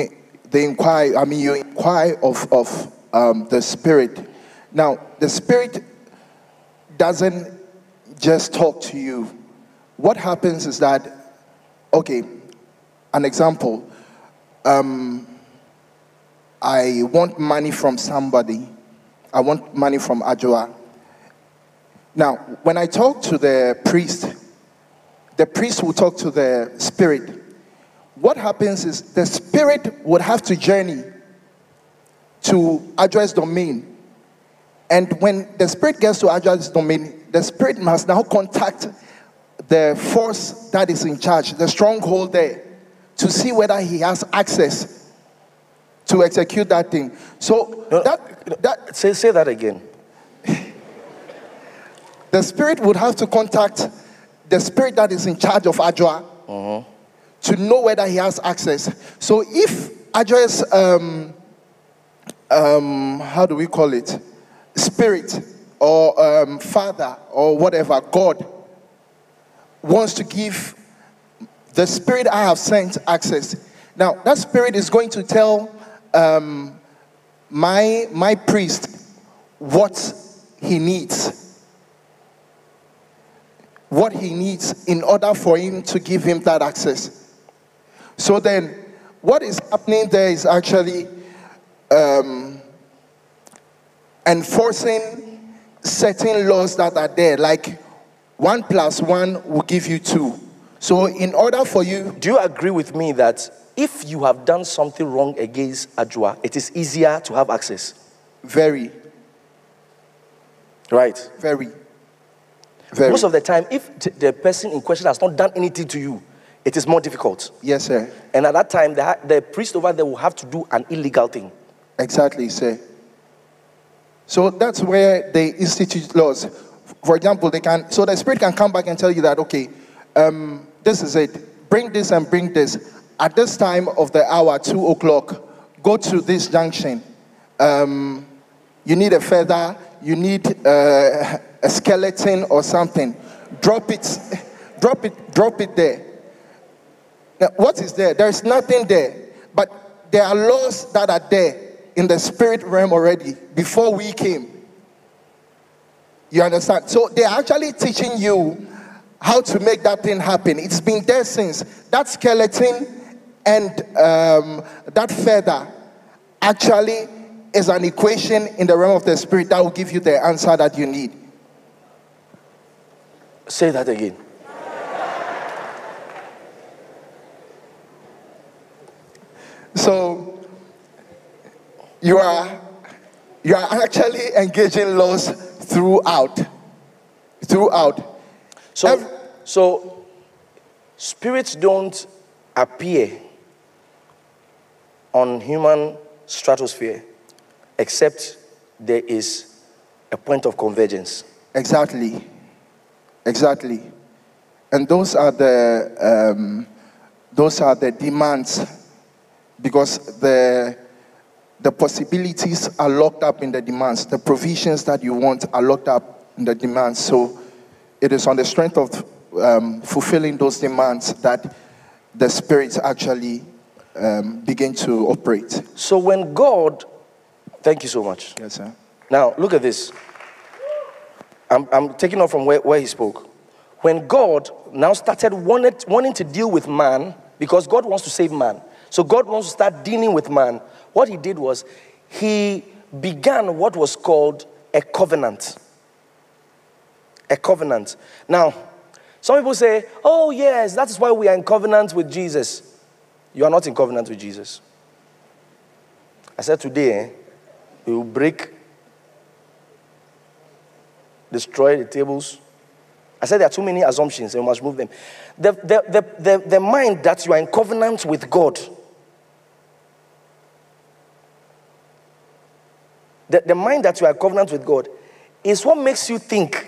inquire of the spirit. Now the spirit doesn't just talk to you, what happens is that, okay, an example, I want money from somebody. I want money from Ajua. Now, when I talk to the priest will talk to the spirit. What happens is the spirit would have to journey to Ajua's domain. And when the spirit gets to Ajua's domain, the spirit must now contact the force that is in charge, the stronghold there, to see whether he has access to execute that thing. So no, say that again. The spirit would have to contact the spirit that is in charge of Ajua to know whether he has access. So if Ajua's how do we call it, spirit or father or whatever, God wants to give the spirit I have sent access. Now that spirit is going to tell my priest what he needs. What he needs in order for him to give him that access. So then what is happening there is actually enforcing certain laws that are there, like 1 plus 1 will give you 2. So in order for you... Do you agree with me that if you have done something wrong against Ajua, it is easier to have access? Very. Right. Very. Very. Most of the time, if the person in question has not done anything to you, it is more difficult. Yes, sir. And at that time, the priest over there will have to do an illegal thing. Exactly, sir. So that's where they institute laws. For example, they can, so the spirit can come back and tell you that, okay, this is it. Bring this and bring this. At this time of the hour, 2 o'clock, go to this junction. You need a feather, you need a skeleton or something. Drop it, drop it, drop it there. Now, what is there? There is nothing there. But there are laws that are there in the spirit realm already, before we came. You understand? So they are actually teaching you how to make that thing happen. It's been there since. That skeleton and that feather actually is an equation in the realm of the spirit that will give you the answer that you need. Say that again. So you are actually engaging laws throughout. So spirits don't appear on human stratosphere except there is a point of convergence. Exactly. Exactly. And those are the demands, because the possibilities are locked up in the demands. The provisions that you want are locked up in the demands. So it is on the strength of fulfilling those demands that the spirits actually begin to operate. So when God... Thank you so much. Yes, sir. Now, look at this. I'm taking off from where he spoke. When God now started wanting to deal with man, because God wants to save man, so God wants to start dealing with man. What he did was, he began what was called a covenant. A covenant. Now, some people say, oh yes, that is why we are in covenant with Jesus. You are not in covenant with Jesus. I said today, we will break, destroy the tables. I said there are too many assumptions, and we must move them. The mind that you are in covenant with God, the mind that you are in covenant with God is what makes you think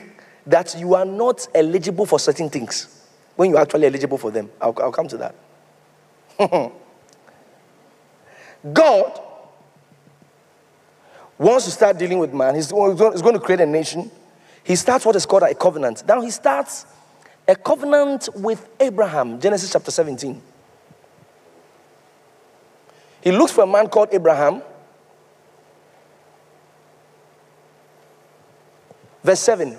that you are not eligible for certain things when you are actually eligible for them. I'll come to that. God wants to start dealing with man. He's going to create a nation. He starts what is called a covenant. Now he starts a covenant with Abraham, Genesis chapter 17. He looks for a man called Abraham. Verse 7.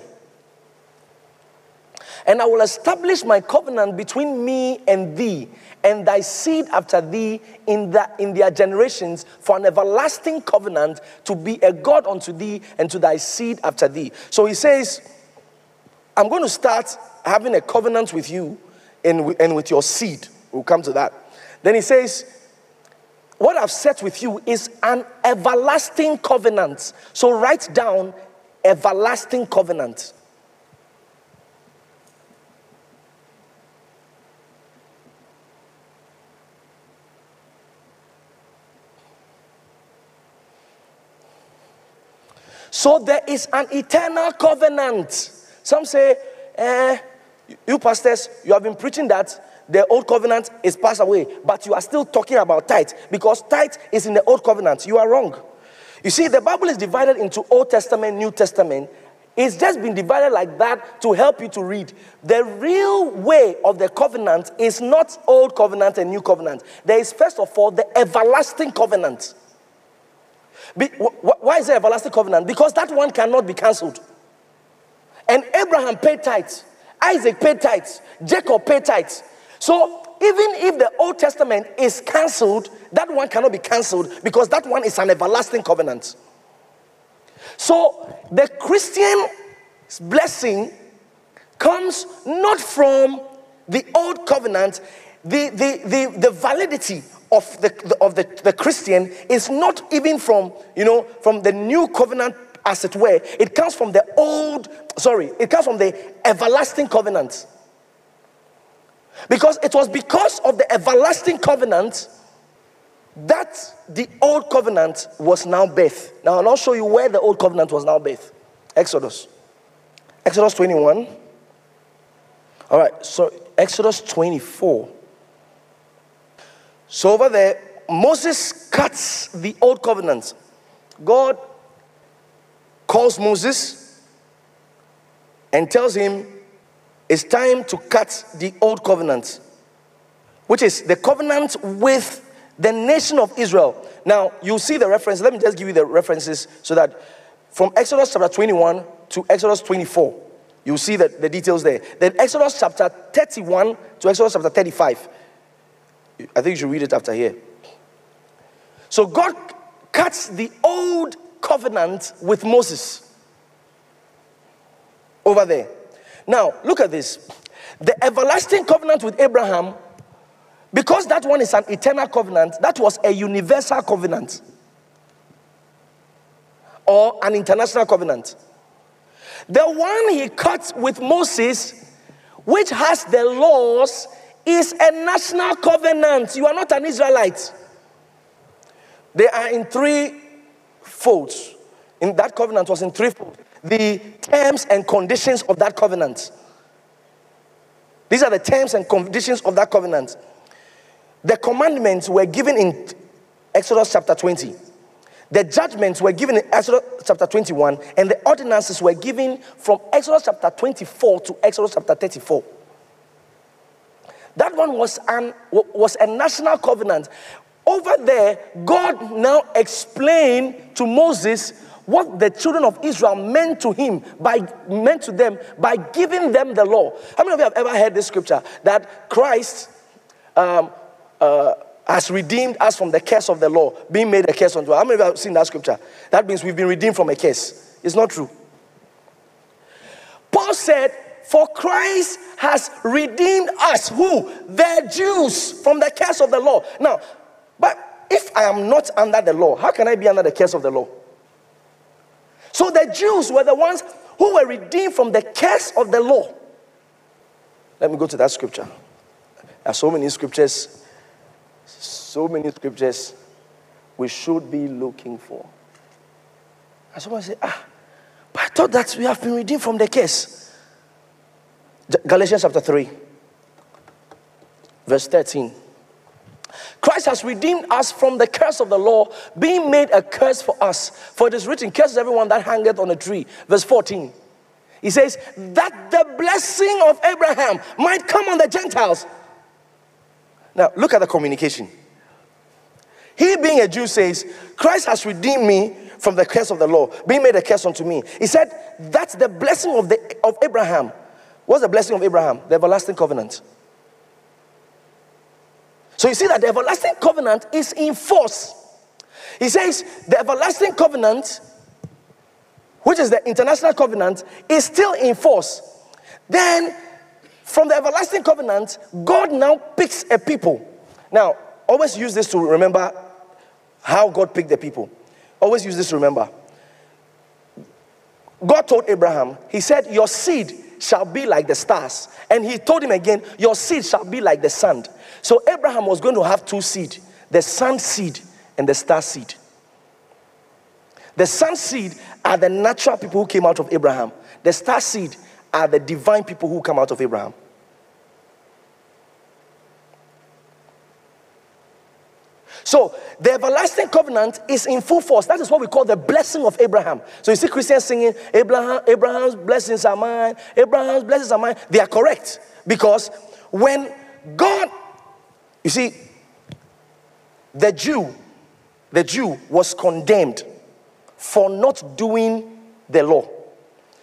And I will establish my covenant between me and thee, and thy seed after thee in their generations, for an everlasting covenant, to be a God unto thee and to thy seed after thee. So he says, I'm going to start having a covenant with you and with your seed. We'll come to that. Then he says, what I've set with you is an everlasting covenant. So write down everlasting covenant. So there is an eternal covenant. Some say, you pastors, you have been preaching that the old covenant is passed away, but you are still talking about tithe, because tithe is in the old covenant. You are wrong. You see, the Bible is divided into Old Testament, New Testament. It's just been divided like that to help you to read. The real way of the covenant is not old covenant and new covenant. There is, first of all, the everlasting covenant. Why is there everlasting covenant? Because that one cannot be cancelled. And Abraham paid tithe. Isaac paid tithe. Jacob paid tithe. So even if the Old Testament is cancelled, that one cannot be cancelled, because that one is an everlasting covenant. So the Christian's blessing comes not from the Old Covenant. The validity of the Christian is not even from, from the New Covenant, as it were. It comes from the everlasting covenant. Because it was because of the everlasting covenant that the old covenant was now birthed. Now I'll show you where the old covenant was now birthed. Exodus. Exodus 21. All right, so Exodus 24. So over there, Moses cuts the old covenant. God calls Moses and tells him, it's time to cut the old covenant, which is the covenant with the nation of Israel. Now, you see the reference. Let me just give you the references so that from Exodus chapter 21 to Exodus 24, you see the details there. Then Exodus chapter 31 to Exodus chapter 35. I think you should read it after here. So God cuts the old covenant with Moses over there. Now, look at this. The everlasting covenant with Abraham, because that one is an eternal covenant, that was a universal covenant or an international covenant. The one he cuts with Moses, which has the laws, is a national covenant. You are not an Israelite. They are in three folds. In that covenant was in three folds. The terms and conditions of that covenant. These are the terms and conditions of that covenant. The commandments were given in Exodus chapter 20. The judgments were given in Exodus chapter 21. And the ordinances were given from Exodus chapter 24 to Exodus chapter 34. That one was a national covenant. Over there, God now explained to Moses what the children of Israel meant to them by giving them the law. How many of you have ever heard this scripture that Christ has redeemed us from the curse of the law, being made a curse unto us? How many of you have seen that scripture? That means we've been redeemed from a curse. It's not true. Paul said, "For Christ has redeemed us," who? The Jews, "from the curse of the law." Now, but if I am not under the law, how can I be under the curse of the law? So the Jews were the ones who were redeemed from the curse of the law. Let me go to that scripture. There are so many scriptures we should be looking for. And someone said, but I thought that we have been redeemed from the curse. Galatians chapter 3, verse 13. Christ has redeemed us from the curse of the law, being made a curse for us. For it is written, "Cursed is everyone that hangeth on a tree." Verse 14. He says, that the blessing of Abraham might come on the Gentiles. Now, look at the communication. He, being a Jew, says, Christ has redeemed me from the curse of the law, being made a curse unto me. He said, that's the blessing of Abraham What's the blessing of Abraham? The everlasting covenant. So you see that the everlasting covenant is in force. He says the everlasting covenant, which is the international covenant, is still in force. Then, from the everlasting covenant, God now picks a people. Now, always use this to remember how God picked the people. Always use this to remember. God told Abraham, he said, your seed shall be like the stars. And he told him again, your seed shall be like the sand. So Abraham was going to have two seeds, the sand seed and the star seed. The sand seed are the natural people who came out of Abraham. The star seed are the divine people who come out of Abraham. So the everlasting covenant is in full force. That is what we call the blessing of Abraham. So you see Christians singing, Abraham's blessings are mine, Abraham's blessings are mine. They are correct. Because when God, you see, the Jew was condemned for not doing the law.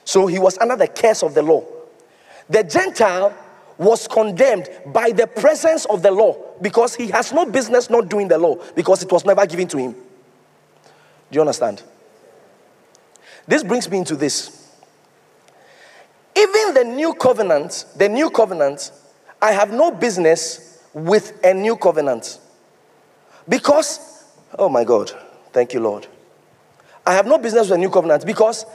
So he was under the curse of the law. The Gentile was condemned by the presence of the law because he has no business not doing the law because it was never given to him. Do you understand? This brings me into this. Even the new covenant, I have no business with a new covenant because, oh my God, thank you, Lord. I have no business with a new covenant because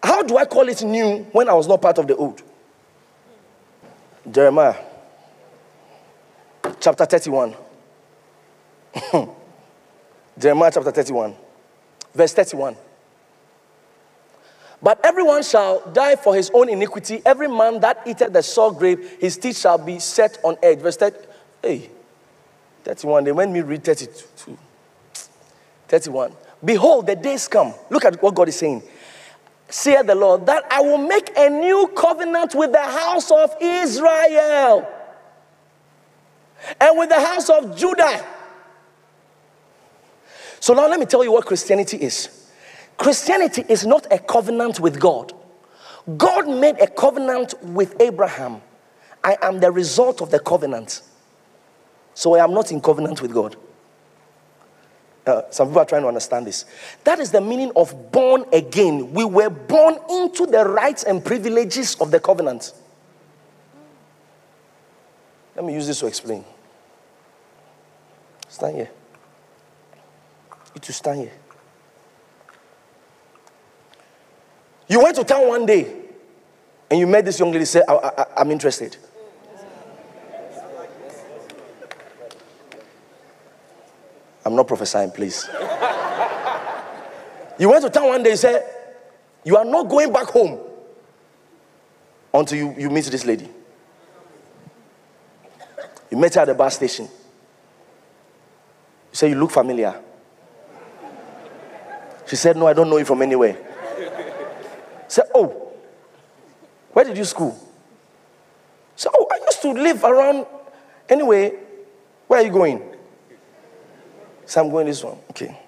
how do I call it new when I was not part of the old? Jeremiah, chapter 31. Jeremiah chapter 31, verse 31. But everyone shall die for his own iniquity. Every man that eateth the sore grape, his teeth shall be set on edge. Verse 31, they made me read 32. 31. Behold, the days come. Look at what God is saying. Saith the Lord, that I will make a new covenant with the house of Israel and with the house of Judah. So now let me tell you what Christianity is. Christianity is not a covenant with God. God made a covenant with Abraham. I am the result of the covenant. So I am not in covenant with God. Some people are trying to understand this. That is the meaning of born again. We were born into the rights and privileges of the covenant. Let me use this to explain. Stand here. You two stand here. You went to town one day and you met this young lady and said, I'm interested. I'm not prophesying, please. You went to town one day and said, you are not going back home until you meet this lady. You met her at the bus station. You said, you look familiar. She said, no, I don't know you from anywhere. Said, oh, where did you school? Said, oh, I used to live around, anyway, where are you going? So I'm going this one. Okay.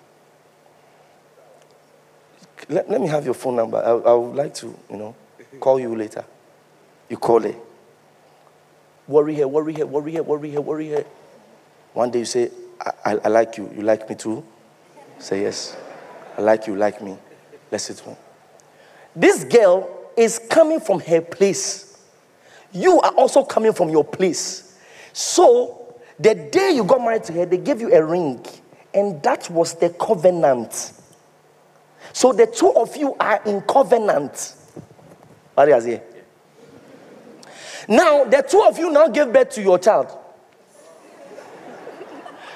Let me have your phone number. I would like to, call you later. You call her. Worry her. One day you say, I like you. You like me too? Say yes. I like you. Like me. Let's sit home. This girl is coming from her place. You are also coming from your place. So, the day you got married to her, they gave you a ring. And that was the covenant. So the two of you are in covenant. Now, the two of you now give birth to your child.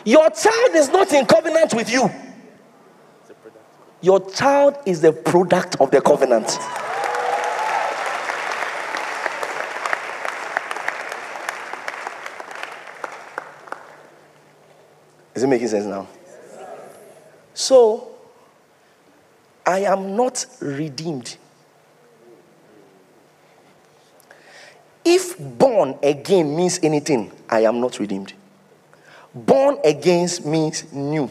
Your child is not in covenant with you. Your child is the product of the covenant. Is it making sense now? So, I am not redeemed. If born again means anything, I am not redeemed. Born again means new.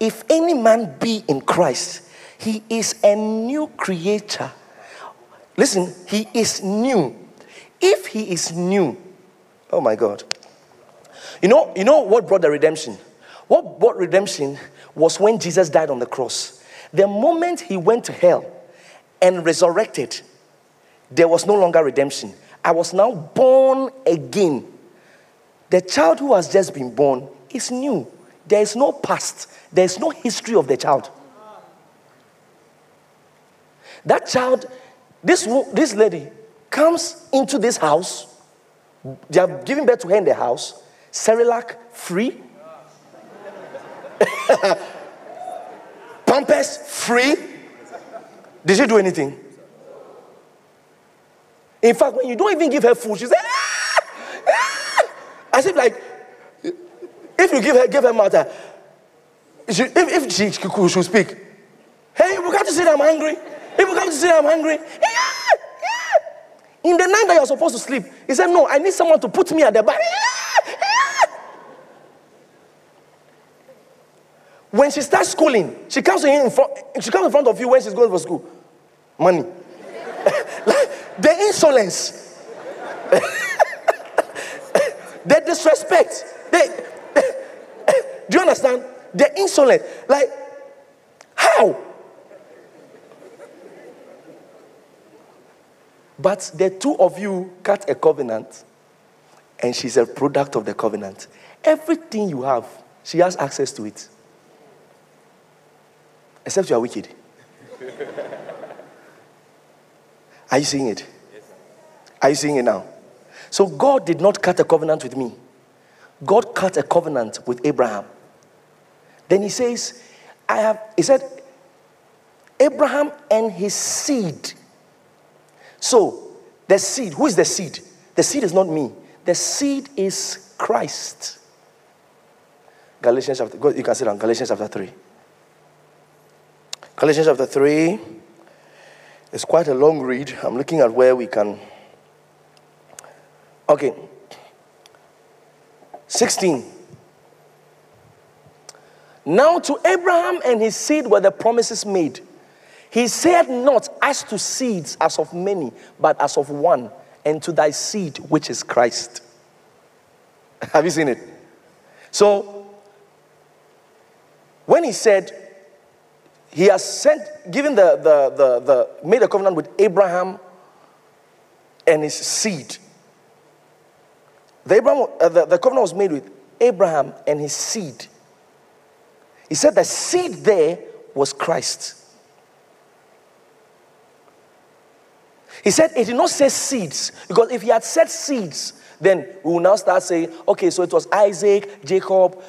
If any man be in Christ, he is a new creature. Listen, he is new. if he is new, oh my God. You know what brought the redemption? What brought redemption was when Jesus died on the cross. The moment he went to hell and resurrected, there was no longer redemption. I was now born again. The child who has just been born is new. There is no past. There is no history of the child. That child, this lady comes into this house. They are giving birth to her in the house. Cerelac free. Pampers free. Did she do anything? In fact, when you don't even give her food, she says, ah! Ah! As if like, if you give her matter, if she should speak, hey, you come to say that I'm hungry. People come to say I'm hungry. Ah! Ah! In the night that you're supposed to sleep, he said, no, I need someone to put me at the back. Ah! Ah! When she starts schooling, she comes to him in front of you when she's going for school. Money. Like, the insolence. The disrespect. Do you understand? The insolence. Like, how? But the two of you cut a covenant, and she's a product of the covenant. Everything you have, she has access to it. Except you are wicked. Are you seeing it? Yes. Are you seeing it now? So God did not cut a covenant with me. God cut a covenant with Abraham. Then he says, he said, Abraham and his seed. So, the seed, who is the seed? The seed is not me. The seed is Christ. Galatians chapter, you can sit down, Galatians chapter 3. Galatians chapter 3, it's quite a long read. I'm looking at where we can. Okay. 16. Now to Abraham and his seed were the promises made. He said not as to seeds as of many, but as of one, and to thy seed, which is Christ. Have you seen it? So, when he said, he has sent, given made a covenant with Abraham and his seed. The covenant was made with Abraham and his seed. He said the seed there was Christ. He said it did not say seeds, because if he had said seeds, then we will now start saying, okay, so it was Isaac, Jacob.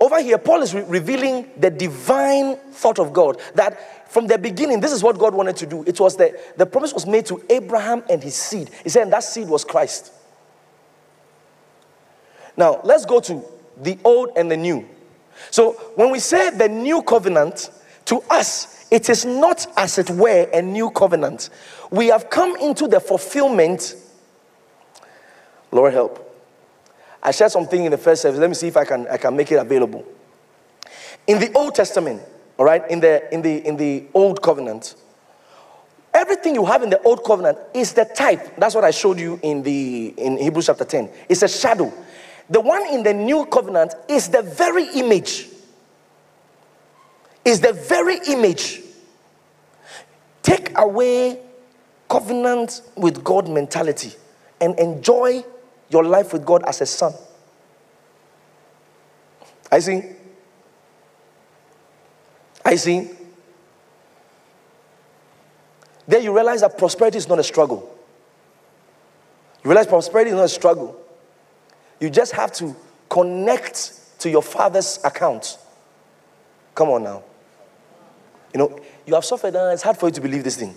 Over here, Paul is revealing the divine thought of God, that from the beginning, this is what God wanted to do. It was the promise was made to Abraham and his seed. He said, and that seed was Christ. Now, let's go to the old and the new. So, when we say the new covenant, to us, it is not, as it were, a new covenant. We have come into the fulfillment. Lord help. I shared something in the first service. Let me see if I can make it available. In the Old Testament, all right, in the Old Covenant, everything you have in the Old Covenant is the type. That's what I showed you in Hebrews chapter 10. It's a shadow. The one in the new covenant is the very image. Is the very image. Take away covenant with God mentality and enjoy your life with God as a son. I see. I see. Then you realize that prosperity is not a struggle. You realize prosperity is not a struggle. You just have to connect to your father's account. Come on now. You know, you have suffered and it's hard for you to believe this thing.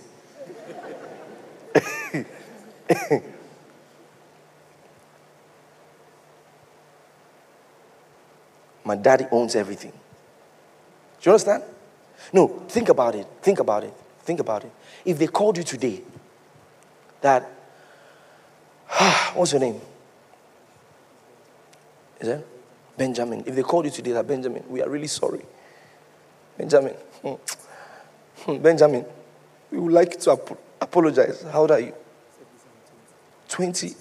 My daddy owns everything. Do you understand? No, think about it. Think about it. Think about it. If they called you today, that, what's your name? Is that Benjamin? If they called you today, that Benjamin, we are really sorry. Benjamin, Benjamin, we would like to apologize. How old are you? 20.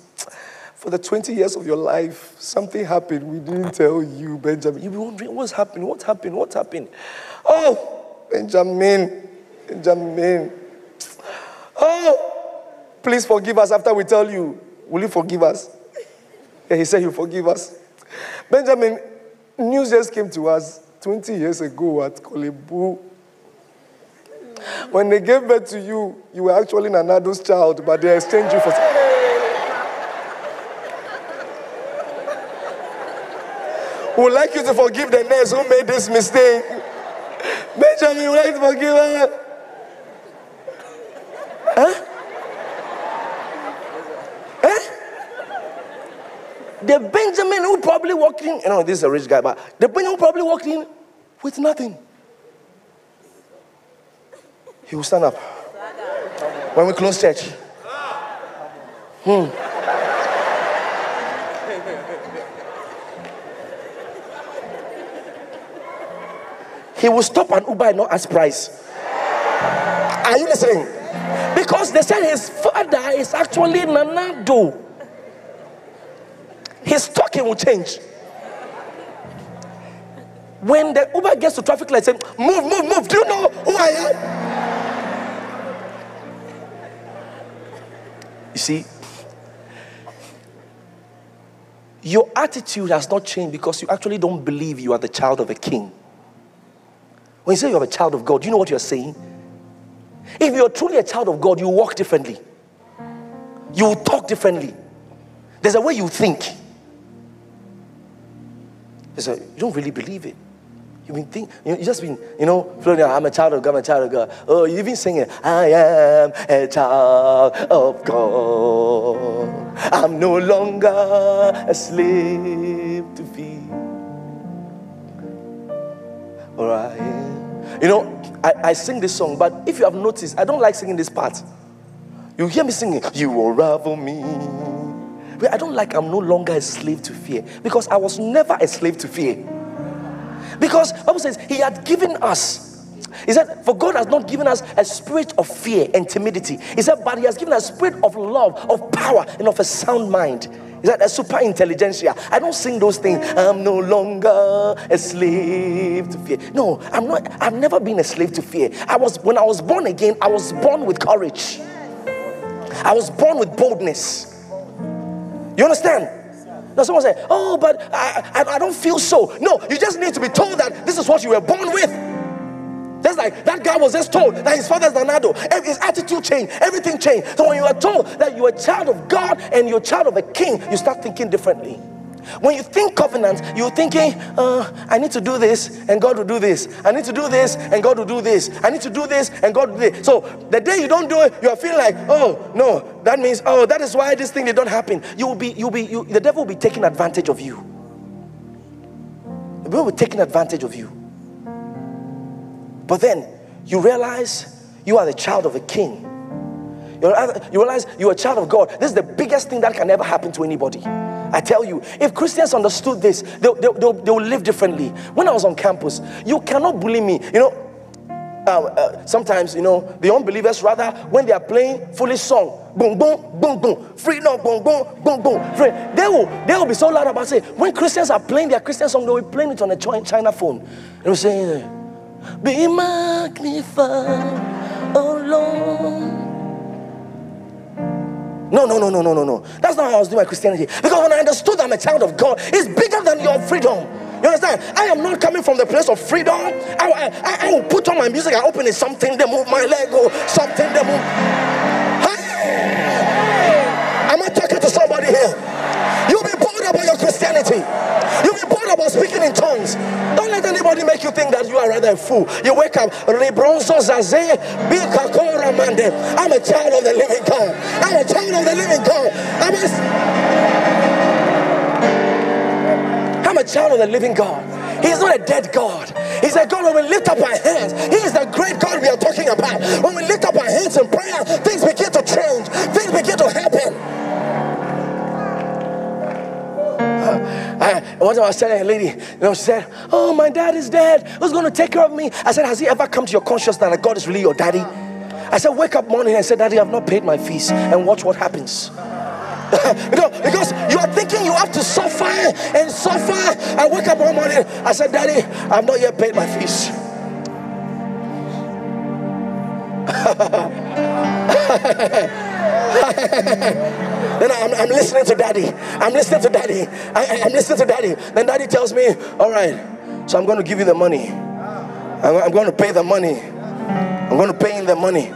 For the 20 years of your life, something happened. We didn't tell you, Benjamin. You'll be wondering, what's happened? What happened? What happened? Oh, Benjamin. Benjamin. Oh, please forgive us after we tell you. Will you forgive us? Yeah, he said he'll forgive us. Benjamin, news just came to us 20 years ago at Kolebu. When they gave birth to you, you were actually Nanado's child, but they exchanged you for... We would like you to forgive the nurse who made this mistake. Benjamin, we would like to forgive her. Huh? The Benjamin who probably walked in, you know, this is a rich guy, but the Benjamin who probably walked in with nothing. He will stand up. When we close church. He will stop an Uber and not ask price. Are you listening? Because they said his father is actually Nanado. His talking will change. When the Uber gets to traffic light, saying, move, move, move. Do you know who I am? You see, your attitude has not changed because you actually don't believe you are the child of a king. When you say you are a child of God, do you know what you are saying? If you are truly a child of God, you walk differently. You will talk differently. There's a way you think. You don't really believe it. You've been thinking, you just been, you know, floating out, I'm a child of God, I'm a child of God. Oh, you've been singing, I am a child of God. I'm no longer a slave to fear. All right. You know, I sing this song, but if you have noticed, I don't like singing this part. You hear me singing, you will ravel me. I don't like I'm no longer a slave to fear, because I was never a slave to fear. Because the Bible says he had given us. He said, for God has not given us a spirit of fear and timidity. He said, but he has given us a spirit of love, of power, and of a sound mind. He said, a super intelligentsia. I don't sing those things. I'm no longer a slave to fear. No, I'm not. I've never been a slave to fear. When I was born again, I was born with courage. I was born with boldness. You understand? Now someone say, oh, but I don't feel so. No, you just need to be told that this is what you were born with. Just like that guy was just told that his father's Nanado. His attitude changed. Everything changed. So when you are told that you're a child of God and you're a child of a king, you start thinking differently. When you think covenant, you're thinking, I need to do this and God will do this. I need to do this and God will do this. I need to do this and God will do this. So the day you don't do it, you are feeling like, oh no, that means, oh, that is why this thing did not happen. The devil will be taking advantage of you. The devil will be taking advantage of you. But then you realize you are the child of a king. You realize you are a child of God. This is the biggest thing that can ever happen to anybody. I tell you, if Christians understood this, they will live differently. When I was on campus, you cannot bully me. You know, sometimes, you know, the unbelievers, rather, when they are playing foolish song, boom, boom, boom, boom, free, no, boom, boom, boom, boom, free. They will be so loud about it. When Christians are playing their Christian song, they will be playing it on a China phone. They will say, be magnified, oh Lord. No, no, no, no, no, no, no. That's not how I was doing my Christianity. Because when I understood I'm a child of God, it's bigger than your freedom. You understand? I am not coming from the place of freedom. I will put on my music, I open it, something, they move my leg, or something, they move. Hey! Am I talking to somebody here? You'll be bold about your Christianity. You'll be bold about speaking in tongues. Don't let anybody make you think that you are rather a fool. You wake up, I'm a child of the living God. I'm a child of the living God. I'm a child of the living God. He's not a dead God. He's a God when we lift up our hands. He is the great God we are talking about. When we lift up our hands in prayer, things begin to change. Things begin to happen. One time I was telling a lady, you know, she said, oh, my dad is dead. Who's going to take care of me? I said, has he ever come to your consciousness that God is really your daddy? I said, wake up morning and say, daddy, I've not paid my fees, and watch what happens. Because you are thinking you have to suffer and suffer. I wake up one morning, I said, Daddy, I've not yet paid my fees. Then I'm listening to Daddy. I'm listening to Daddy. Then Daddy tells me, all right, so I'm going to give you the money. I'm going to pay the money. I'm going to pay in the money.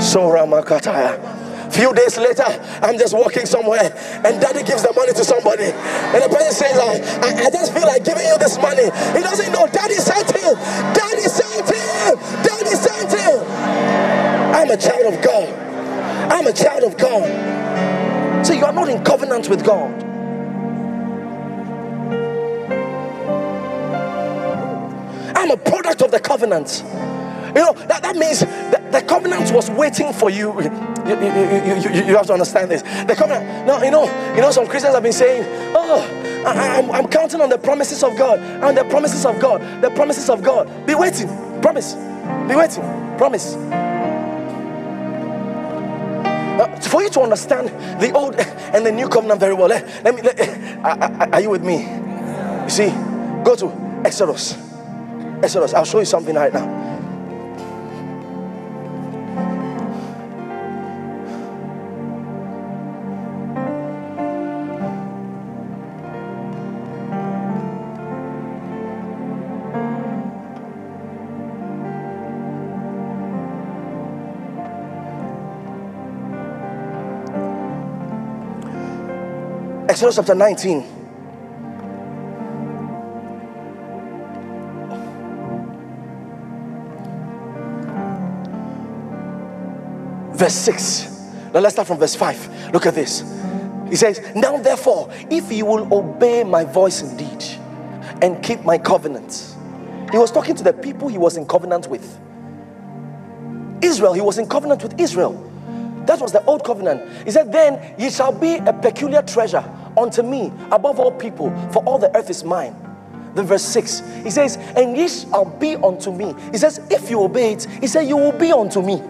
So Ramakataya. Few days later, I'm just walking somewhere and Daddy gives the money to somebody. And the person says, I just feel like giving you this money. He doesn't know. Daddy sent him. Daddy sent him. Daddy sent him. I'm a child of God. I'm a child of God. So you are not in covenant with God. I'm a product of the covenant. You know, that means the covenant was waiting for you. You have to understand this. The covenant. Now, you know, some Christians have been saying, oh, I'm counting on the promises of God. And the promises of God. The promises of God. Be waiting. Promise. Be waiting. Promise. For you to understand the old and the new covenant very well. Are you with me? You see, go to Exodus. Exodus. I'll show you something right now. Exodus chapter 19. Verse 6. Now let's start from verse 5. Look at this. He says, now therefore, if you will obey my voice indeed and keep my covenant. He was talking to the people he was in covenant with. Israel, he was in covenant with Israel. That was the old covenant. He said, then ye shall be a peculiar treasure unto me above all people, for all the earth is mine. Then verse 6, he says, and ye shall be unto me. He says, if you obey it, he said, you will be unto me.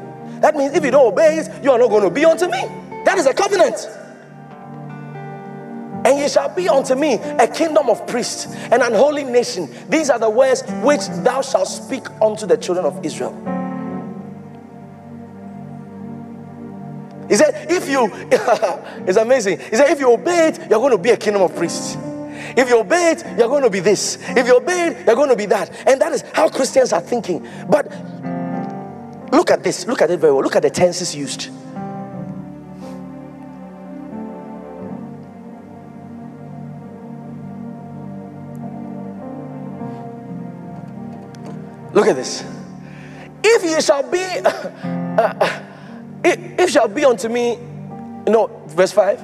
That means if you don't obey it, you are not going to be unto me. That is a covenant. And ye shall be unto me a kingdom of priests and an holy nation. These are the words which thou shalt speak unto the children of Israel. He said, if you, it's amazing. He said, if you obey it, you're going to be a kingdom of priests. If you obey it, you're going to be this. If you obey it, you're going to be that. And that is how Christians are thinking. But look at this. Look at it very well. Look at the tenses used. Look at this. If you shall be... If shall be unto me, no, verse 5.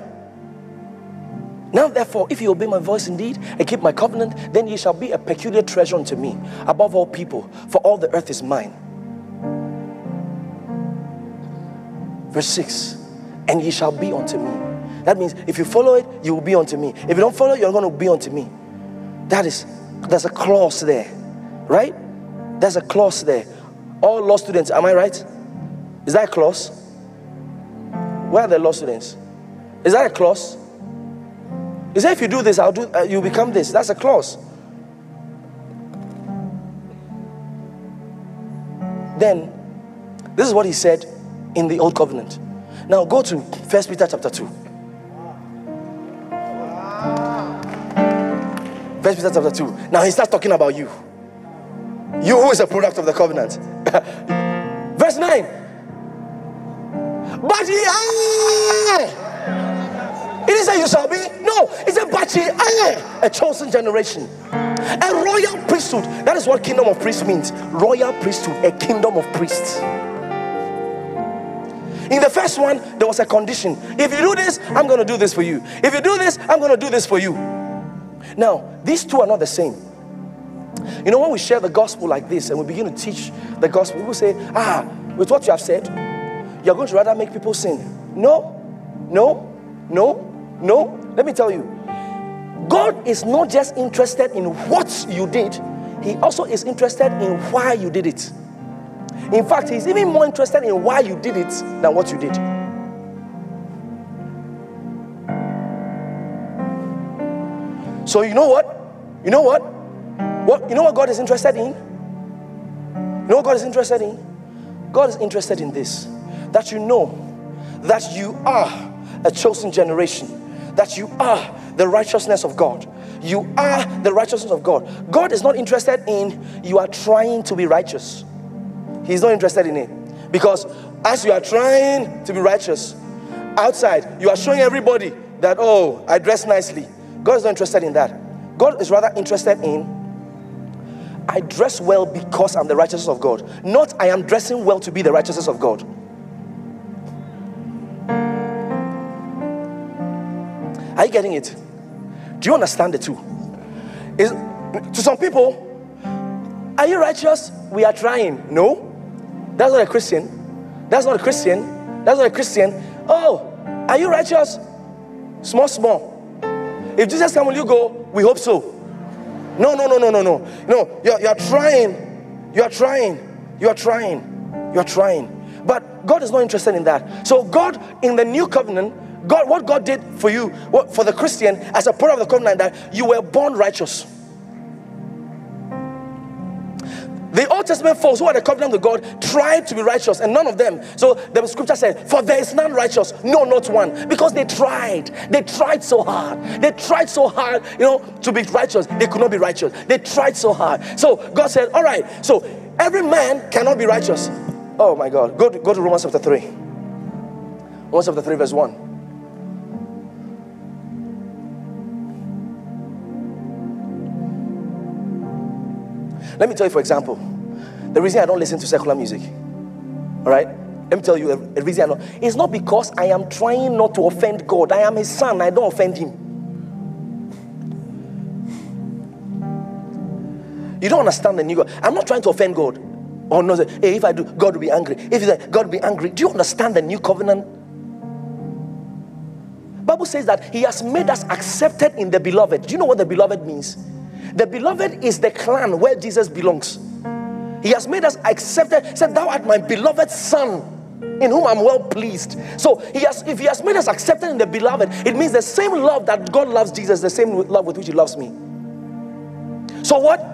Now therefore, if you obey my voice indeed and keep my covenant, then ye shall be a peculiar treasure unto me above all people, for all the earth is mine. Verse 6. And ye shall be unto me. That means if you follow it, you will be unto me. If you don't follow, you're going to be unto me. That is, there's a clause there, right? There's a clause there. All law students, am I right? Is that a clause? Where are the law students? Is that a clause? Is that if you do this, I'll do. You become this. That's a clause. Then, this is what he said in the old covenant. Now go to 1 Peter chapter 2. 1 Peter chapter 2. Now he starts talking about you. You who is a product of the covenant. Verse 9. But ye are. It is that you shall be. No, it's a but ye are a chosen generation, a royal priesthood. That is what kingdom of priests means. Royal priesthood, a kingdom of priests. In the first one, there was a condition. If you do this, I'm going to do this for you. If you do this, I'm going to do this for you. Now, these two are not the same. You know, when we share the gospel like this and we begin to teach the gospel, people say, with what you have said, you're going to rather make people sin. No, no, no, no. Let me tell you, God is not just interested in what you did. He also is interested in why you did it. In fact, he's even more interested in why you did it than what you did. So you know what? You know what? You know what God is interested in? You know what God is interested in? God is interested in this. That you know that you are a chosen generation. That you are the righteousness of God. You are the righteousness of God. God is not interested in you are trying to be righteous. He's not interested in it. Because as you are trying to be righteous, outside, you are showing everybody that, oh, I dress nicely. God is not interested in that. God is rather interested in, I dress well because I'm the righteousness of God. Not, I am dressing well to be the righteousness of God. Are you getting it? Do you understand the two? To some people, are you righteous? We are trying. No, that's not a Christian. That's not a Christian. That's not a Christian. Oh, are you righteous? Small, small. If Jesus comes, will you go? We hope so. No, no, no, no, no, no. No, you're trying. You're trying. You're trying. You're trying. But God is not interested in that. So God, in the new covenant, God, what God did for you, what, for the Christian, as a part of the covenant, that you were born righteous. The Old Testament folks who had a covenant with God tried to be righteous, and none of them. So the scripture said, for there is none righteous, no, not one. Because they tried. They tried so hard. They tried so hard, you know, to be righteous. They could not be righteous. They tried so hard. So God said, all right, so every man cannot be righteous. Oh my God. Go to Romans chapter 3. Romans chapter 3 verse 1. Let me tell you, for example, the reason I don't listen to secular music, all right? Let me tell you the reason I don't. It's not because I am trying not to offend God. I am His son. I don't offend Him. You don't understand the new God. I'm not trying to offend God. Or no, hey, if I do, God will be angry. If you say, God will be angry. Do you understand the new covenant? Bible says that He has made us accepted in the beloved. Do you know what the beloved means? The beloved is the clan where Jesus belongs. He has made us accepted. Said, thou art my beloved son, in whom I'm well pleased. So if He has made us accepted in the beloved, it means the same love that God loves Jesus, the same love with which He loves me. So what?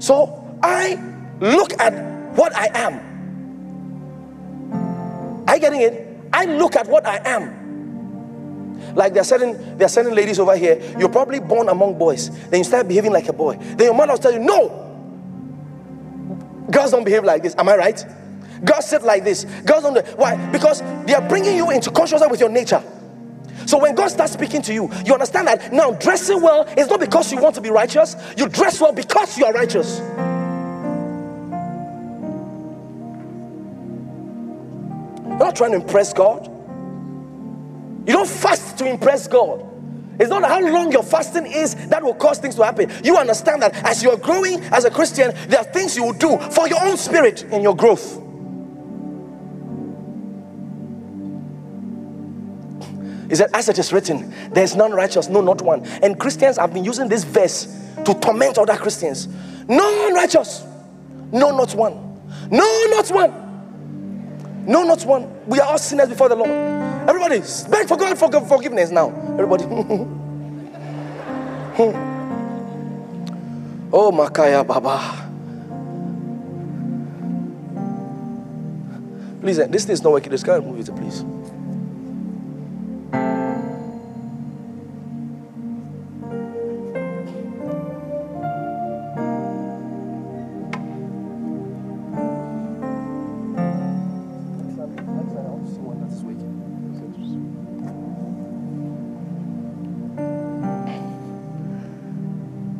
So I look at what I am. Are you getting it? I look at what I am. Like there are certain ladies over here, you're probably born among boys. Then you start behaving like a boy. Then your mother will tell you, no! Girls don't behave like this. Am I right? Girls sit like this. Girls don't. Why? Because they are bringing you into consciousness with your nature. So when God starts speaking to you, you understand that now dressing well is not because you want to be righteous. You dress well because you are righteous. You're not trying to impress God. You don't fast to impress God. It's not how long your fasting is that will cause things to happen. You understand that as you're growing as a Christian, there are things you will do for your own spirit in your growth. He said, as it is written, there is none righteous, no, not one. And Christians have been using this verse to torment other Christians. None righteous, no, not one. No, not one. No, not one. We are all sinners before the Lord. Everybody, beg for God for forgiveness now. Everybody. Oh, Makaya Baba. Please, this thing is not working. Just kind of move it, please.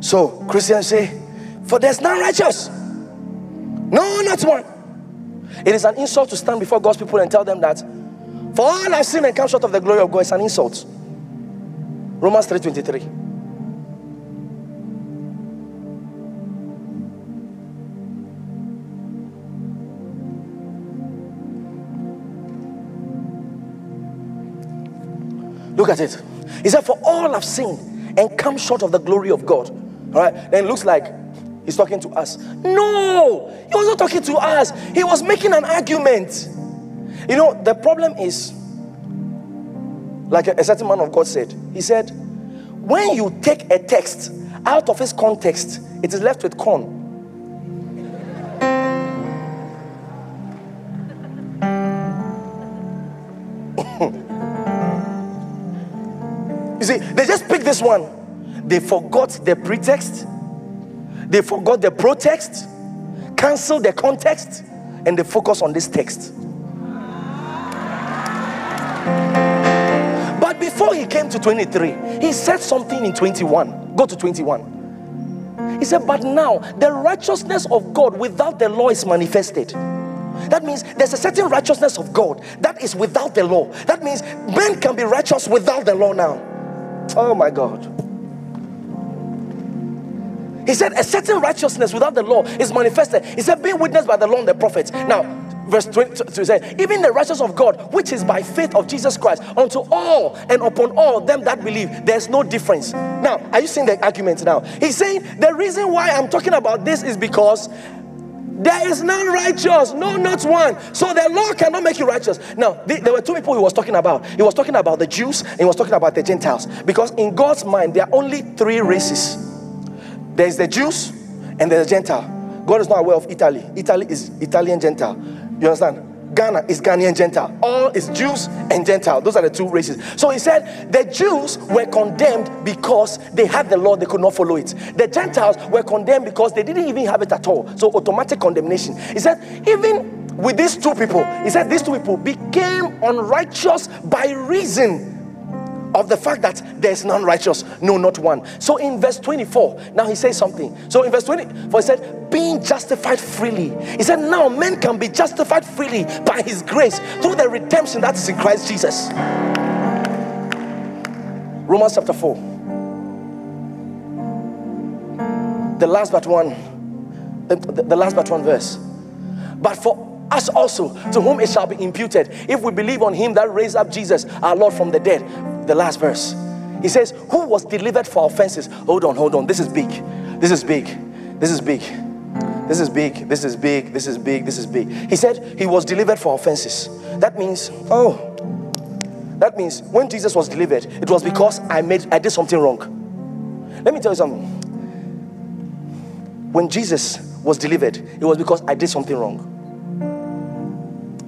So Christians say, for there's none righteous, no, not one. It is an insult to stand before God's people and tell them that for all I've sinned and come short of the glory of God. It's an insult. Romans 3:23. Look at it. He said, for all I've sinned and come short of the glory of God. All right, then it looks like he's talking to us. No, he wasn't talking to us. He was making an argument. You know, the problem is, like a certain man of God said, he said, When you take a text out of its context, it is left with corn. You see, they just picked this one. They forgot the pretext. They forgot the protext. Cancelled the context. And they focus on this text. But before he came to 23, he said something in 21. Go to 21. He said, but now the righteousness of God without the law is manifested. That means there's a certain righteousness of God that is without the law. That means men can be righteous without the law now. Oh my God. He said a certain righteousness without the law is manifested. He said being witnessed by the law and the prophets. Now verse 22 says, even the righteousness of God which is by faith of Jesus Christ unto all and upon all them that believe, there's no difference. Now are you seeing the argument now? He's saying the reason why I'm talking about this is because there is none righteous, no, not one. So the law cannot make you righteous. Now, there were two people he was talking about. He was talking about the Jews and he was talking about the Gentiles. Because in God's mind, there are only three races. There is the Jews and there's the Gentile. God is not aware of Italy. Italy is Italian Gentile. You understand? Ghana is Ghanaian Gentile. All is Jews and Gentile. Those are the two races. So he said the Jews were condemned because they had the law, they could not follow it. The Gentiles were condemned because they didn't even have it at all. So automatic condemnation. He said even with these two people, he said these two people became unrighteous by reason of the fact that there is none righteous, no, not one. So in verse 24, now he says something. So in verse 24, he said, being justified freely. He said, now men can be justified freely by his grace through the redemption that is in Christ Jesus. Romans chapter 4. The last but one verse. But for us also, to whom it shall be imputed, if we believe on him that raised up Jesus, our Lord, from the dead. The last verse, he says, who was delivered for offenses. Hold on, this is big. He said he was delivered for offenses. That means, that means when Jesus was delivered, it was because I did something wrong. Let me tell you something. When Jesus was delivered, it was because I did something wrong.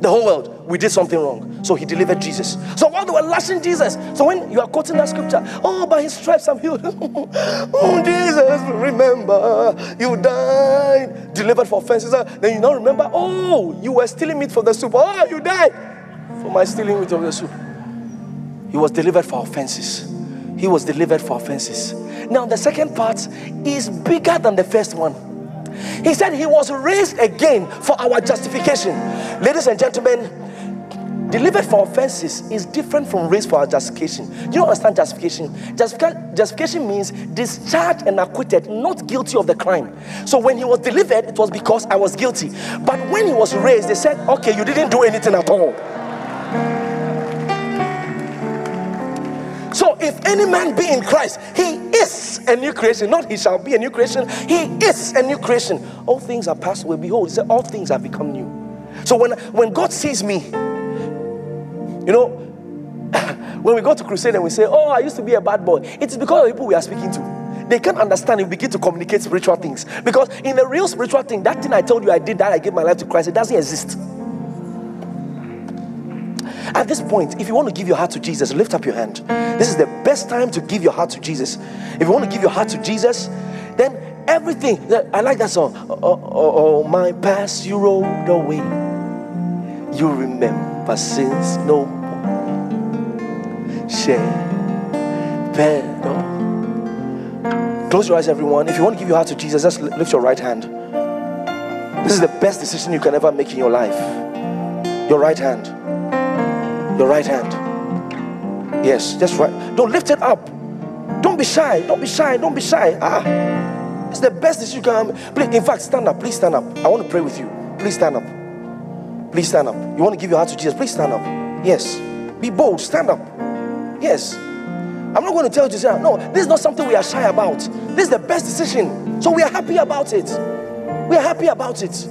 The whole world, we did something wrong. So he delivered Jesus. So while they were lashing Jesus, so when you are quoting that scripture, oh, by his stripes I'm healed. Oh, Jesus, remember, you died, delivered for offenses. Then you now remember, oh, you were stealing meat for the soup. Oh, you died for my stealing meat of the soup. He was delivered for offenses. He was delivered for offenses. Now, the second part is bigger than the first one. He said he was raised again for our justification. Ladies and gentlemen, delivered for offenses is different from raised for our justification. Do you understand justification? Justification means discharged and acquitted, not guilty of the crime. So when he was delivered, it was because I was guilty. But when he was raised, they said, okay, you didn't do anything at all. So if any man be in Christ, he is a new creation. Not he shall be a new creation. He is a new creation. All things are passed away. Behold, he said, all things have become new. So when God sees me, you know, when we go to crusade and we say, oh, I used to be a bad boy, it's because of the people we are speaking to. They can't understand and begin to communicate spiritual things. Because in the real spiritual thing, that thing I told you I did, that I gave my life to Christ, it doesn't exist. At this point, if you want to give your heart to Jesus, lift up your hand. This is the best time to give your heart to Jesus. If you want to give your heart to Jesus, then everything. I like that song. Oh, my past, you rolled away. You remember sins no more. Share. Pardon. Close your eyes, everyone. If you want to give your heart to Jesus, just lift your right hand. This is the best decision you can ever make in your life. Your right hand. Your right hand. Yes, that's right. Don't lift it up. Don't be shy. Don't be shy. Don't be shy. It's the best that you can. Please, in fact, stand up. Please stand up. I want to pray with you. Please stand up. Please stand up. You want to give your heart to Jesus? Please stand up. Yes. Be bold. Stand up. Yes. I'm not going to tell you to say, no, this is not something we are shy about. This is the best decision. So we are happy about it. We are happy about it.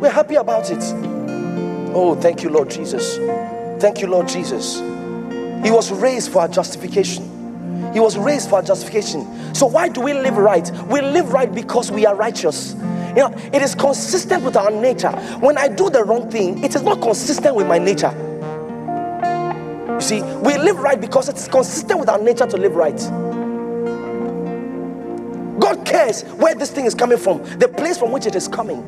We are happy about it. Oh, thank you, Lord Jesus. Thank you, Lord Jesus. He was raised for our justification. He was raised for our justification. So why do we live right? We live right because we are righteous. You know, it is consistent with our nature. When I do the wrong thing, it is not consistent with my nature. You see, we live right because it's consistent with our nature to live right. God cares where this thing is coming from, the place from which it is coming.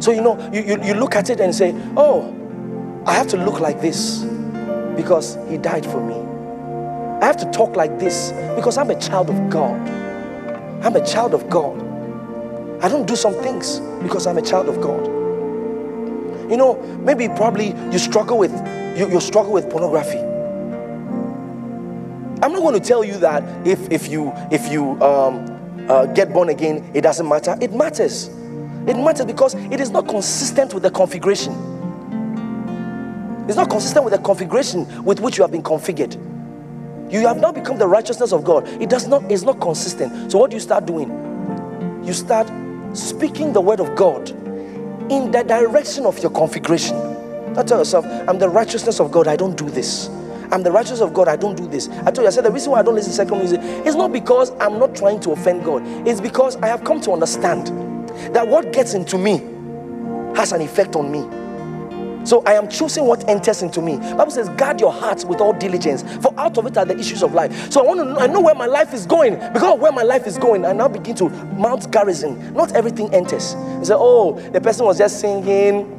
So you know, you look at it and say, oh, I have to look like this because he died for me. I have to talk like this because I'm a child of God. I'm a child of God. I don't do some things because I'm a child of God. You know, maybe probably you struggle with pornography. I'm not going to tell you that if you get born again, it doesn't matter. It matters. It matters because it is not consistent with the configuration. It's not consistent with the configuration with which you have been configured. You have now become the righteousness of God. It does not. It's not consistent. So what do you start doing? You start speaking the word of God in the direction of your configuration. Now tell yourself, I'm the righteousness of God, I don't do this. I'm the righteousness of God, I don't do this. I told you, I said the reason why I don't listen to secular music is not because I'm not trying to offend God. It's because I have come to understand that what gets into me has an effect on me. So I am choosing what enters into me. Bible says, guard your heart with all diligence, for out of it are the issues of life. So I want to know, I know where my life is going. Because of where my life is going, I now begin to mount garrison. Not everything enters. You say, oh, the person was just singing.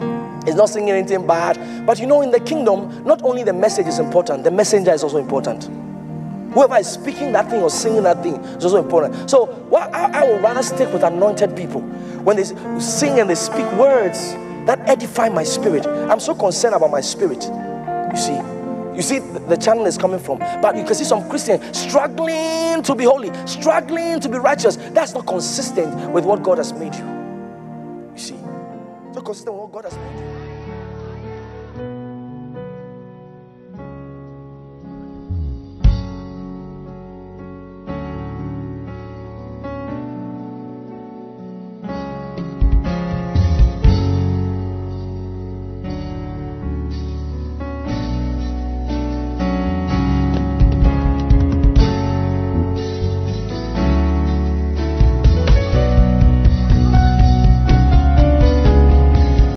It's not singing anything bad. But you know, in the kingdom, not only the message is important, the messenger is also important. Whoever is speaking that thing or singing that thing is also important. So I would rather stick with anointed people. When they sing and they speak words that edify my spirit. I'm so concerned about my spirit. You see the channel is coming from. But you can see some Christians struggling to be holy, struggling to be righteous. That's not consistent with what God has made you. You see, it's not consistent with what God has made you.